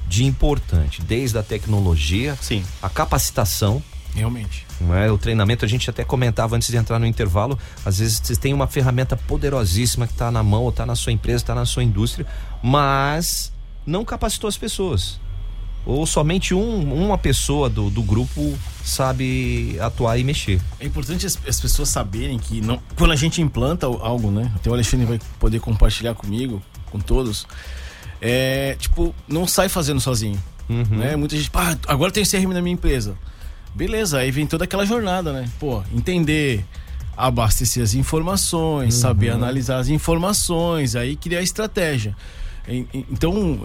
de importante, desde a tecnologia, sim, a capacitação, realmente, né, o treinamento. A gente até comentava antes de entrar no intervalo, às vezes você tem uma ferramenta poderosíssima que está na mão, está na sua empresa, está na sua indústria, mas não capacitou as pessoas, ou somente uma pessoa do grupo sabe atuar e mexer. É importante as pessoas saberem que não, quando a gente implanta algo, né, até o Alexandre vai poder compartilhar comigo, com todos, não sai fazendo sozinho, né? Muita gente, agora tem CRM na minha empresa. Beleza, aí vem toda aquela jornada, né? Entender, abastecer as informações, saber analisar as informações, aí criar estratégia. Então,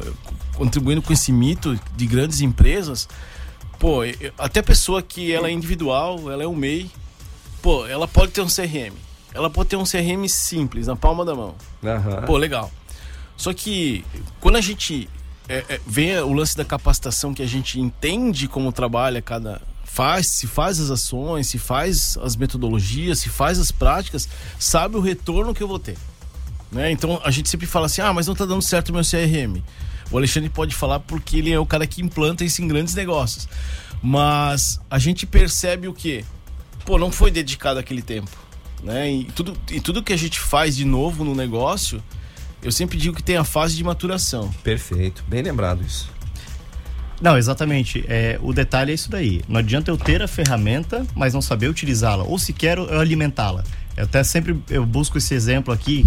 contribuindo com esse mito de grandes empresas, até a pessoa que ela é individual, ela é um MEI, ela pode ter um CRM. Ela pode ter um CRM simples, na palma da mão. Legal. Só que quando a gente vê o lance da capacitação, que a gente entende como trabalha se faz as ações, se faz as metodologias, se faz as práticas, sabe o retorno que eu vou ter, né? Então a gente sempre fala assim, mas não tá dando certo o meu CRM. O Alexandre pode falar porque ele é o cara que implanta isso em grandes negócios. Mas a gente percebe o quê? Não foi dedicado aquele tempo, né? E tudo que a gente faz de novo no negócio, eu sempre digo que tem a fase de maturação. Perfeito, bem lembrado isso. Não, exatamente, o detalhe é isso daí. Não adianta eu ter a ferramenta, mas não saber utilizá-la, ou sequer eu alimentá-la. Eu busco esse exemplo aqui,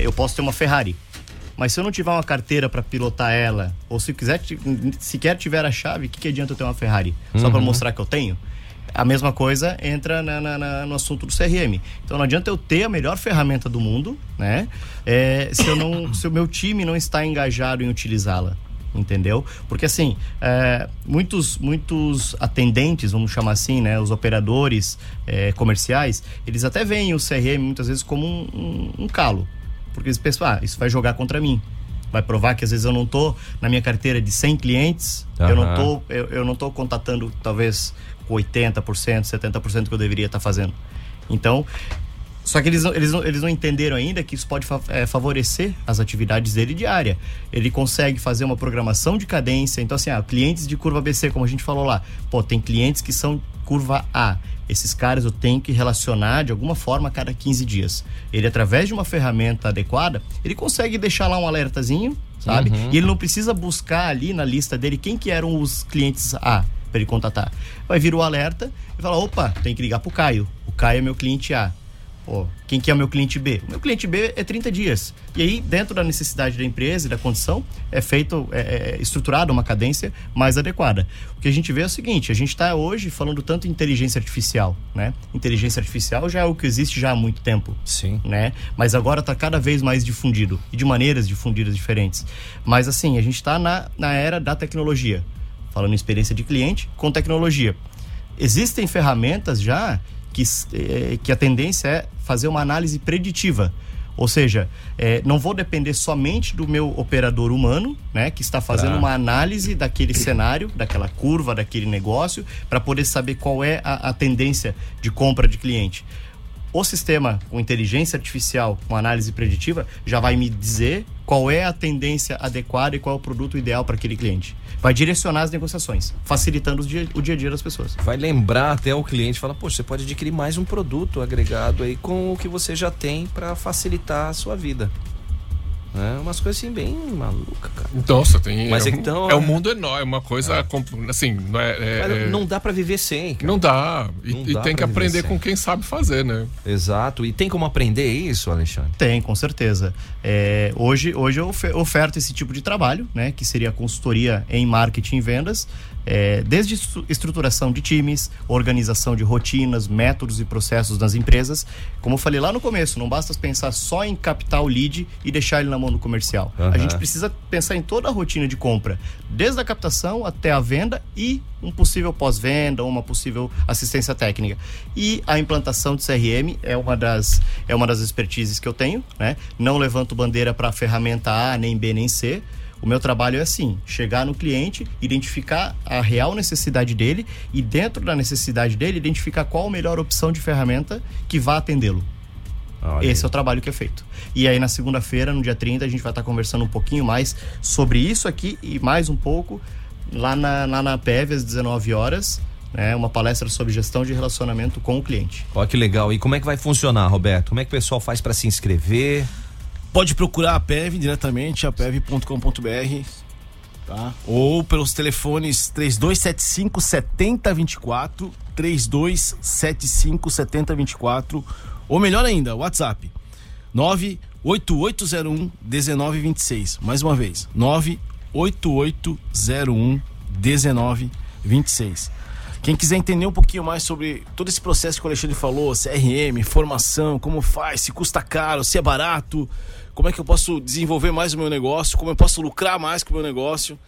eu posso ter uma Ferrari, mas se eu não tiver uma carteira para pilotar ela, ou se quiser, sequer tiver a chave, o que adianta eu ter uma Ferrari? Só para mostrar que eu tenho? A mesma coisa entra no assunto do CRM. Então não adianta eu ter a melhor ferramenta do mundo, né? Se o meu time não está engajado em utilizá-la, entendeu? Porque assim, muitos atendentes, vamos chamar assim, né? Os operadores comerciais, eles até veem o CRM muitas vezes como um calo. Porque eles pensam, isso vai jogar contra mim. Vai provar que às vezes eu não estou na minha carteira de 100 clientes, eu não estou contatando talvez com 80%, 70% que eu deveria estar fazendo. Então, só que eles não entenderam ainda que isso pode favorecer as atividades dele diária. Ele consegue fazer uma programação de cadência. Então assim, clientes de curva BC, como a gente falou lá, tem clientes que são curva A. Esses caras eu tenho que relacionar de alguma forma a cada 15 dias. Ele, através de uma ferramenta adequada, ele consegue deixar lá um alertazinho, sabe? E ele não precisa buscar ali na lista dele quem que eram os clientes A para ele contatar. Vai vir o alerta e fala, tem que ligar pro Caio. O Caio é meu cliente A. Quem que é o meu cliente B? O meu cliente B é 30 dias. E aí, dentro da necessidade da empresa e da condição, é estruturada uma cadência mais adequada. O que a gente vê é o seguinte, a gente está hoje falando tanto em inteligência artificial, né? Inteligência artificial já é o que existe já há muito tempo. Sim. Né? Mas agora está cada vez mais difundido, e de maneiras difundidas diferentes. Mas assim, a gente está na era da tecnologia. Falando em experiência de cliente com tecnologia. Existem ferramentas já que a tendência é fazer uma análise preditiva. Ou seja, não vou depender somente do meu operador humano, né, que está fazendo uma análise daquele cenário, daquela curva, daquele negócio, para poder saber qual é a tendência de compra de cliente. O sistema com inteligência artificial, com análise preditiva, já vai me dizer qual é a tendência adequada e qual é o produto ideal para aquele cliente. Vai direcionar as negociações, facilitando o dia a dia das pessoas. Vai lembrar até o cliente, fala, você pode adquirir mais um produto agregado aí com o que você já tem para facilitar a sua vida. Umas coisas assim bem malucas, cara. Nossa, tem. Mas então, um mundo enorme, uma coisa assim. Não dá pra viver sem, cara. Não dá. E tem que aprender com quem sabe fazer, né? Exato. E tem como aprender isso, Alexandre? Tem, com certeza. Hoje eu oferto esse tipo de trabalho, né? Que seria a consultoria em marketing e vendas. desde estruturação de times, organização de rotinas, métodos e processos nas empresas. Como eu falei lá no começo, não basta pensar só em captar o lead e deixar ele na mão do comercial. Uhum. A gente precisa pensar em toda a rotina de compra, desde a captação até a venda e um possível pós-venda, uma possível assistência técnica. E a implantação de CRM é uma das expertises que eu tenho, né? Não levanto bandeira para ferramenta A, nem B, nem C. O meu trabalho é assim, chegar no cliente, identificar a real necessidade dele e dentro da necessidade dele, identificar qual a melhor opção de ferramenta que vá atendê-lo. Olha. Esse é o trabalho que é feito. E aí na segunda-feira, no dia 30, a gente vai estar conversando um pouquinho mais sobre isso aqui e mais um pouco lá na PEV às 19 horas. É uma palestra sobre gestão de relacionamento com o cliente. Olha que legal. E como é que vai funcionar, Roberto? Como é que o pessoal faz para se inscrever? Pode procurar a PEV diretamente, apev.com.br, tá? Ou pelos telefones 3275-7024, 3275-7024, ou melhor ainda, WhatsApp, 98801-1926. Mais uma vez, 98801-1926. Quem quiser entender um pouquinho mais sobre todo esse processo que o Alexandre falou, CRM, formação, como faz, se custa caro, se é barato, como é que eu posso desenvolver mais o meu negócio, como eu posso lucrar mais com o meu negócio,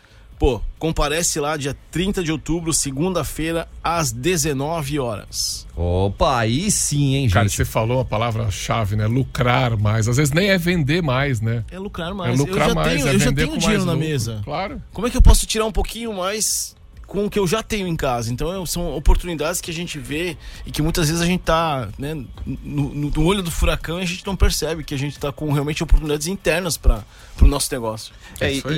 comparece lá dia 30 de outubro, segunda-feira, às 19 horas. Opa, aí sim, hein, gente? Cara, você falou a palavra-chave, né? Lucrar mais. Às vezes nem é vender mais, né? É lucrar mais. É lucrar mais, é vender com mais lucro. Eu já tenho dinheiro na mesa. Claro. Como é que eu posso tirar um pouquinho mais com o que eu já tenho em casa? Então são oportunidades que a gente vê e que muitas vezes a gente tá, né, no olho do furacão, e a gente não percebe que a gente tá com realmente oportunidades internas para o nosso negócio.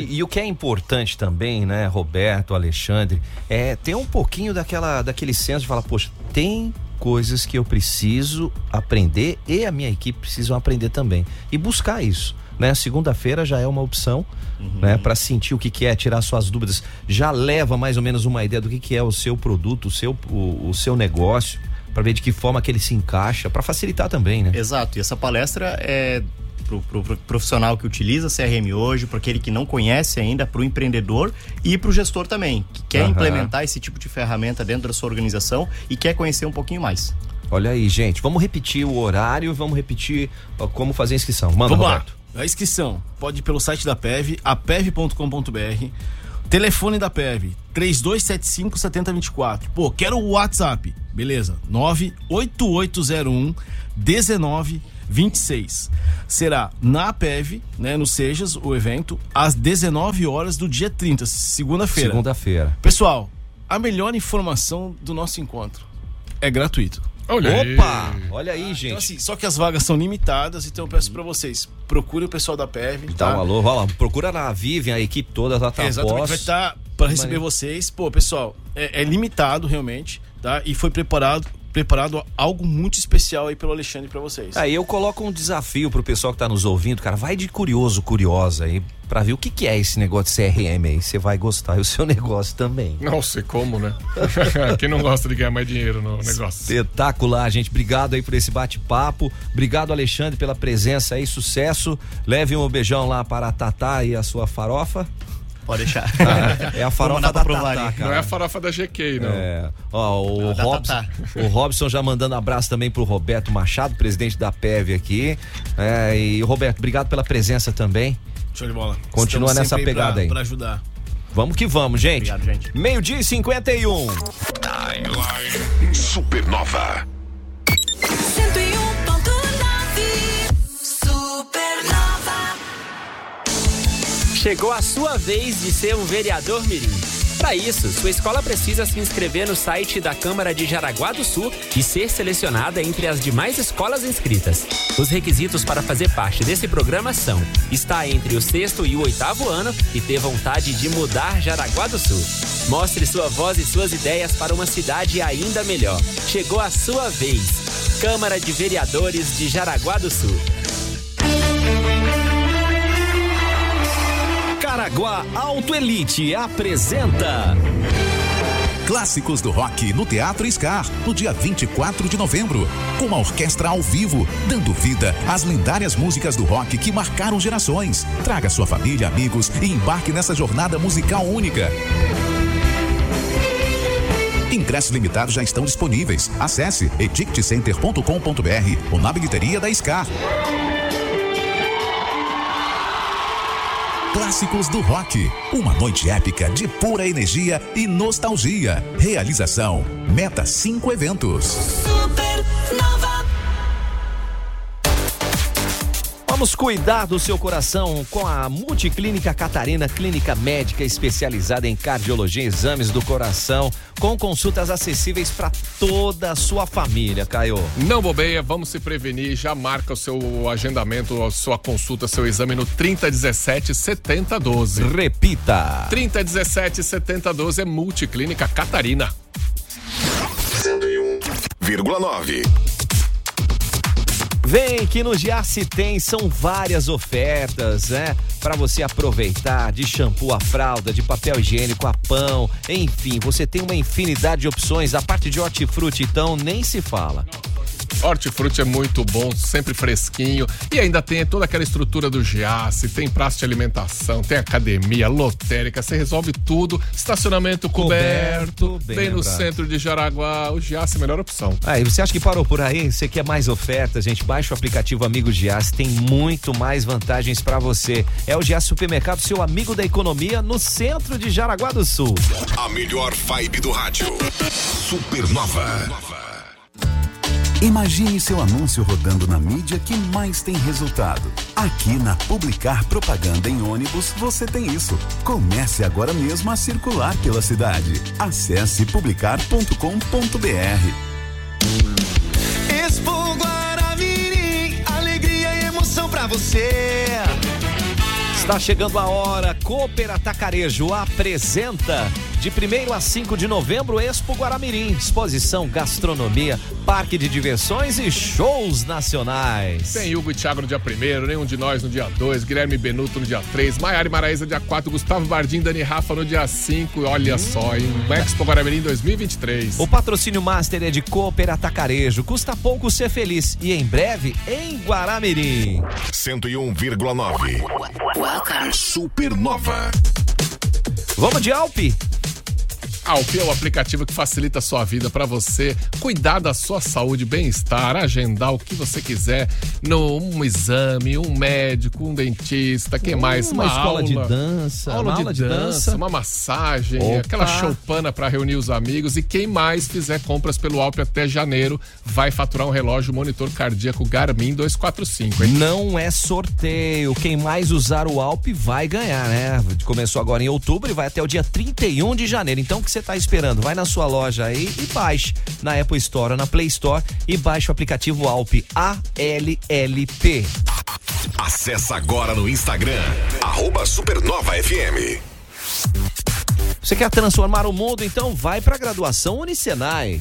E o que é importante também, né, Roberto, Alexandre, é ter um pouquinho daquele senso de falar, poxa, tem coisas que eu preciso aprender e a minha equipe precisam aprender também, e buscar isso, né? Segunda-feira já é uma opção, uhum, né? Para sentir o que é, tirar suas dúvidas, já leva mais ou menos uma ideia do que é o seu produto, o seu negócio, para ver de que forma que ele se encaixa, para facilitar também, né? Exato, e essa palestra é pro profissional que utiliza CRM hoje, para aquele que não conhece ainda, para o empreendedor e para o gestor também, que quer implementar esse tipo de ferramenta dentro da sua organização e quer conhecer um pouquinho mais. Olha aí, gente, vamos repetir o horário, vamos repetir como fazer a inscrição. Manda, Roberto. Lá. A inscrição pode ir pelo site da PEV, apev.com.br, telefone da PEV, 3275-7024. Quero o WhatsApp, beleza, 98801-1926. Será na PEV, né, no Sejas, o evento, às 19 horas do dia 30, segunda-feira. Segunda-feira. Pessoal, a melhor informação do nosso encontro é gratuito. Opa! Olha aí, gente. Então, assim, só que as vagas são limitadas, então eu peço pra vocês, procure o pessoal da PEV. Dá um alô, vai lá, procura a Vivian, a equipe toda, ela tá. Exatamente, vai estar pra receber vocês. Pessoal, é limitado realmente, tá? E foi preparado algo muito especial aí pelo Alexandre pra vocês. Aí eu coloco um desafio pro pessoal que tá nos ouvindo, cara, vai de curiosa aí, pra ver o que é esse negócio de CRM aí. Você vai gostar, e o seu negócio também. Não sei como, né? Quem não gosta de ganhar mais dinheiro no negócio? Espetacular, gente. Obrigado aí por esse bate-papo. Obrigado, Alexandre, pela presença aí. Sucesso. Leve um beijão lá para a Tatá e a sua farofa. Pode deixar. É a farofa da Tatá, cara. Não é a farofa da GK, não. É. Ó, o Robson já mandando abraço também pro Roberto Machado, presidente da PEV aqui. É, e Roberto, obrigado pela presença também. Show de bola. Continua. Estamos nessa pegada aí. Pra ajudar. Vamos que vamos, gente. Obrigado, gente. 12:51. Timeline Supernova. 101.9 Supernova. Chegou a sua vez de ser um vereador mirim. Para isso, sua escola precisa se inscrever no site da Câmara de Jaraguá do Sul e ser selecionada entre as demais escolas inscritas. Os requisitos para fazer parte desse programa são: estar entre o 6º e o 8º ano e ter vontade de mudar Jaraguá do Sul. Mostre sua voz e suas ideias para uma cidade ainda melhor. Chegou a sua vez. Câmara de Vereadores de Jaraguá do Sul. Jaraguá Auto Elite apresenta Clássicos do Rock no Teatro SCAR, no dia 24 de novembro, com uma orquestra ao vivo, dando vida às lendárias músicas do rock que marcaram gerações. Traga sua família, amigos e embarque nessa jornada musical única. Ingressos limitados já estão disponíveis. Acesse eticketcenter.com.br ou na bilheteria da SCAR. Clássicos do Rock. Uma noite épica de pura energia e nostalgia. Realização Meta 5 Eventos. Supernova. Vamos cuidar do seu coração com a Multiclínica Catarina, clínica médica especializada em cardiologia e exames do coração, com consultas acessíveis para toda a sua família, Caio. Não bobeia, vamos se prevenir, já marca o seu agendamento, a sua consulta, seu exame no 3017-7012. Repita! 3017-7012 é Multiclínica Catarina. 101,9. Vem que no Giassi tem, são várias ofertas, né? Para você aproveitar, de shampoo a fralda, de papel higiênico a pão, enfim, você tem uma infinidade de opções. A parte de hortifruti, então, nem se fala. Hortifruti é muito bom, sempre fresquinho, e ainda tem toda aquela estrutura do Giassi, tem praça de alimentação, tem academia, lotérica, você resolve tudo, estacionamento coberto, bem no centro de Jaraguá. O Giassi é a melhor opção. Ah, e você acha que parou por aí? Você quer mais ofertas, gente? Baixa o aplicativo Amigo Giassi, tem muito mais vantagens pra você. É o Giassi Supermercado, seu amigo da economia, no centro de Jaraguá do Sul. A melhor vibe do rádio. Supernova. Imagine seu anúncio rodando na mídia que mais tem resultado. Aqui na Publicar Propaganda em Ônibus você tem isso. Comece agora mesmo a circular pela cidade. Acesse publicar.com.br. Expo Guaramirim, alegria e emoção pra você. Está chegando a hora. Cooper Atacarejo apresenta de 1º a 5 de novembro Expo Guaramirim, exposição, gastronomia, parque de diversões e shows nacionais. Tem Hugo e Thiago no dia 1º, Nenhum de Nós no dia 2, Guilherme Benuto no dia 3, Maiara e Maraísa dia 4, Gustavo Bardim, Dani Rafa no dia 5. Olha só, hein? Expo Guaramirim 2023. O patrocínio master é de Cooper Atacarejo. Custa pouco ser feliz e em breve em Guaramirim. 101,9. Supernova. Vamos de Alpe. Alpe é o aplicativo que facilita a sua vida para você cuidar da sua saúde, bem-estar, agendar o que você quiser, um exame, um médico, um dentista, quem mais? Uma escola aula, de dança, aula de dança, uma massagem, aquela choupana para reunir os amigos, e quem mais fizer compras pelo Alpe até janeiro vai faturar um relógio monitor cardíaco Garmin 245. Hein? Não é sorteio, quem mais usar o Alpe vai ganhar, né? Começou agora em outubro e vai até o dia 31 de janeiro, então que você tá esperando? Vai na sua loja aí e baixe na Apple Store ou na Play Store e baixe o aplicativo Alpe, ALLP. Acesse agora no Instagram, @SupernovaFM. Você quer transformar o mundo? Então vai pra graduação Unicenai.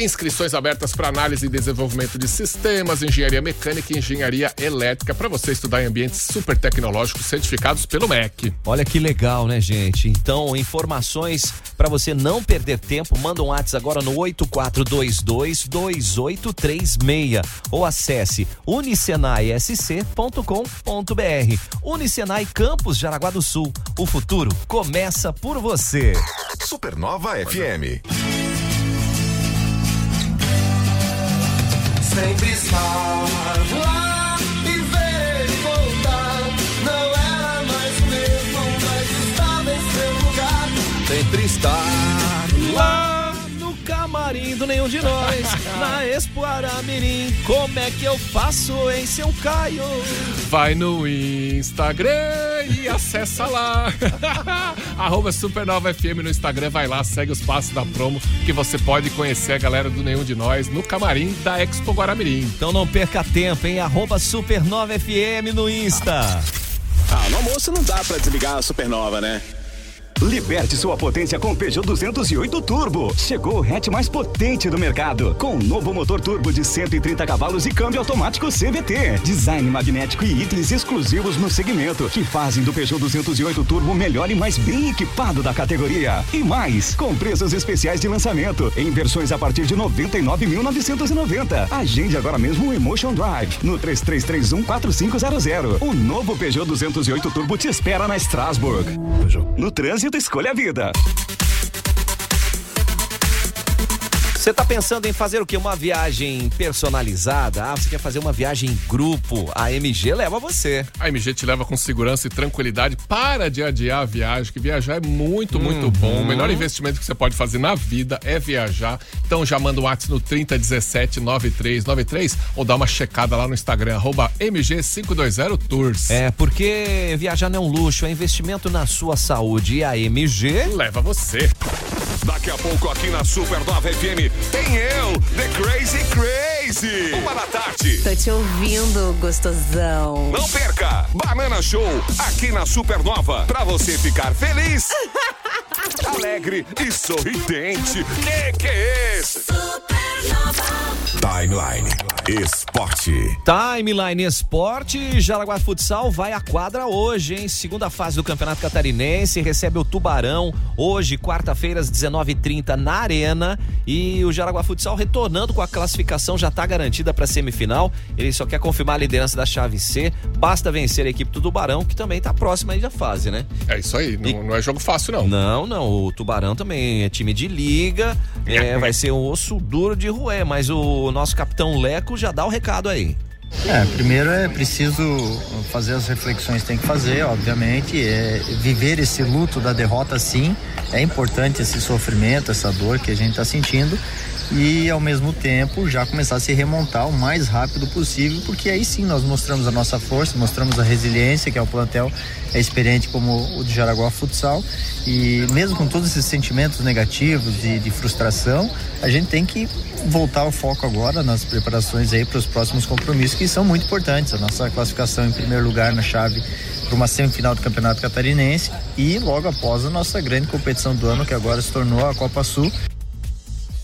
Inscrições abertas para análise e desenvolvimento de sistemas, engenharia mecânica e engenharia elétrica, para você estudar em ambientes super tecnológicos certificados pelo MEC. Olha que legal, né, gente? Então, informações para você não perder tempo, manda um WhatsApp agora no 8422-2836 ou acesse unicenaisc.com.br. Unicenai Campus Jaraguá do Sul. O futuro começa por você. Supernova FM. Sempre estar lá e ver ele voltar. Não era mais mesmo, mas estava em seu lugar. Sempre estar lá no camarim do Nenhum de Nós, na Expo Guaramirim. Como é que eu faço, em seu Caio? Vai no Instagram e acessa lá. @SupernovaFM no Instagram, vai lá, segue os passos da promo que você pode conhecer a galera do Nenhum de Nós no camarim da Expo Guaramirim. Então não perca tempo, hein? @SupernovaFM no Insta. Ah, no almoço não dá pra desligar a Supernova, né? Liberte sua potência com o Peugeot 208 Turbo. Chegou o hatch mais potente do mercado, com um novo motor turbo de 130 cavalos e câmbio automático CVT. Design magnético e itens exclusivos no segmento, que fazem do Peugeot 208 Turbo o melhor e mais bem equipado da categoria. E mais, com preços especiais de lançamento, em versões a partir de R$ 99.990. Agende agora mesmo o Emotion Drive, no 3331-4500. O novo Peugeot 208 Turbo te espera na Estrasburgo. No trânsito, escolha a vida. Você está pensando em fazer o quê? Uma viagem personalizada? Ah, você quer fazer uma viagem em grupo? A MG leva você. A MG te leva com segurança e tranquilidade. Para de adiar a viagem, que viajar é muito bom. O melhor investimento que você pode fazer na vida é viajar. Então já manda um WhatsApp no 3017-9393 ou dá uma checada lá no Instagram, @MG520Tours. É, porque viajar não é um luxo, é investimento na sua saúde. E a MG leva você. Daqui a pouco aqui na Supernova FM tem eu, The Crazy Crazy. 1h da tarde. Tô te ouvindo, gostosão. Não perca, Banana Show aqui na Supernova, pra você ficar feliz, alegre e sorridente. Que é isso? Timeline Esporte. Timeline Esporte. Jaraguá Futsal vai à quadra hoje, hein? Segunda fase do Campeonato Catarinense. Recebe o Tubarão hoje, quarta-feira, às 19h30, na Arena. E o Jaraguá Futsal retornando com a classificação, já está garantida para a semifinal. Ele só quer confirmar a liderança da chave C. Basta vencer a equipe do Tubarão, que também está próxima aí da fase, né? É isso aí. E... não é jogo fácil, não. Não. O Tubarão também é time de liga. Vai ser um osso duro de roer, mas o nosso capitão Leco já dá o recado aí. Primeiro é preciso fazer as reflexões que tem que fazer, obviamente, viver esse luto da derrota, sim, é importante esse sofrimento, essa dor que a gente está sentindo, e ao mesmo tempo já começar a se remontar o mais rápido possível, porque aí sim nós mostramos a nossa força, mostramos a resiliência, que é o plantel experiente como o de Jaraguá Futsal, e mesmo com todos esses sentimentos negativos de frustração, a gente tem que voltar o foco agora nas preparações aí para os próximos compromissos, que são muito importantes, a nossa classificação em primeiro lugar na chave para uma semifinal do Campeonato Catarinense e logo após a nossa grande competição do ano, que agora se tornou a Copa Sul.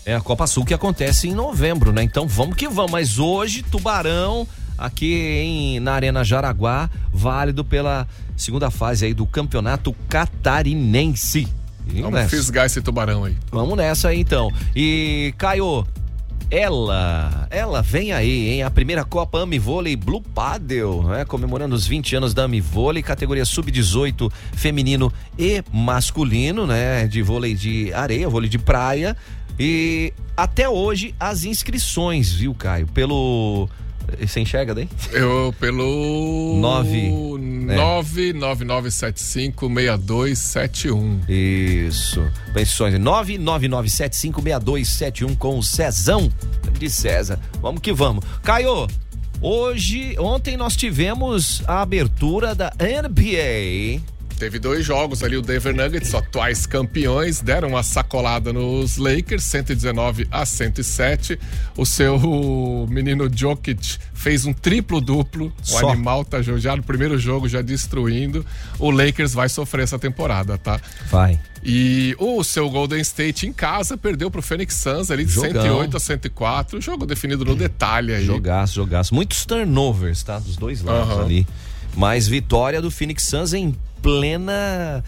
É a Copa Sul, que acontece em novembro, né? Então vamos que vamos. Mas hoje, Tubarão, aqui na Arena Jaraguá, válido pela segunda fase aí do Campeonato Catarinense. Vamos fisgar esse Tubarão aí. Vamos nessa aí, então. E, Caio, ela vem aí, hein? A primeira Copa Ami Vôlei Blue Padel, né? Comemorando os 20 anos da Ami Vôlei, categoria sub-18, feminino e masculino, né? De vôlei de areia, vôlei de praia. E até hoje as inscrições, viu, Caio? Pelo... você enxerga daí? Pelo... 999756271. Isso. Pensões 999756271 com o Cezão de César. Vamos que vamos. Caio, ontem nós tivemos a abertura da NBA. Teve 2 jogos ali, o Denver Nuggets, atuais campeões, deram uma sacolada nos Lakers, 119-107. O seu menino Jokic fez um triplo-duplo, o animal tá já no primeiro jogo, já destruindo. O Lakers vai sofrer essa temporada, tá? Vai. E o seu Golden State em casa perdeu pro Phoenix Suns ali de 108-104, jogo definido no detalhe aí. Jogaço. Muitos turnovers, tá? Dos dois lados ali. Mas vitória do Phoenix Suns em plena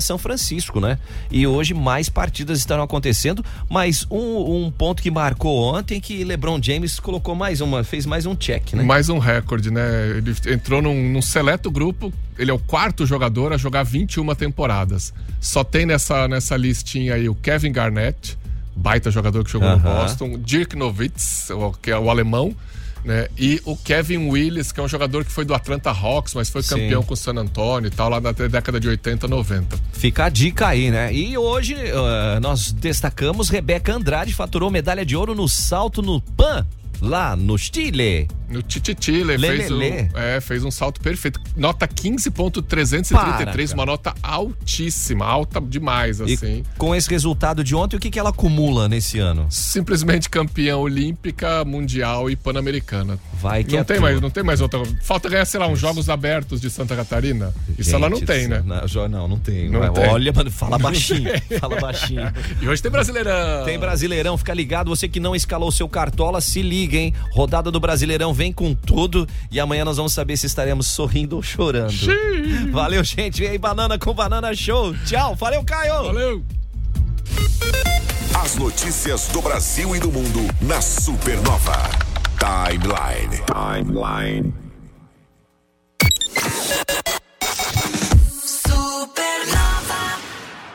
São Francisco, né? E hoje mais partidas estarão acontecendo, mas um ponto que marcou ontem, que LeBron James colocou fez mais um check, né? Mais um recorde, né? Ele entrou num seleto grupo, ele é o 4º jogador a jogar 21 temporadas. Só tem nessa listinha aí o Kevin Garnett, baita jogador que jogou no Boston, Dirk Nowitzki, que é o alemão, né? E o Kevin Willis, que é um jogador que foi do Atlanta Hawks, mas foi campeão com o San Antonio e tal, lá na década de 80, 90. Fica a dica aí, né? E hoje nós destacamos Rebeca Andrade, faturou medalha de ouro no salto no Pan, lá no Chile. No Chile, fez um salto perfeito. Nota 15.333, uma nota altíssima, alta demais, assim. E com esse resultado de ontem, o que ela acumula nesse ano? Simplesmente campeã olímpica, mundial e pan-americana. Vai que não tem mais outra. Falta ganhar, sei lá, uns jogos abertos de Santa Catarina. Isso ela não tem, né? Não tem. Olha, mano, fala baixinho. E hoje tem Brasileirão. Fica ligado, você que não escalou seu Cartola, se liga, hein? Rodada do Brasileirão vem com tudo e amanhã nós vamos saber se estaremos sorrindo ou chorando. Xiii. Valeu, gente. Vem aí, Banana com Banana Show. Tchau. Valeu, Caio. Valeu. As notícias do Brasil e do mundo na Supernova. Timeline.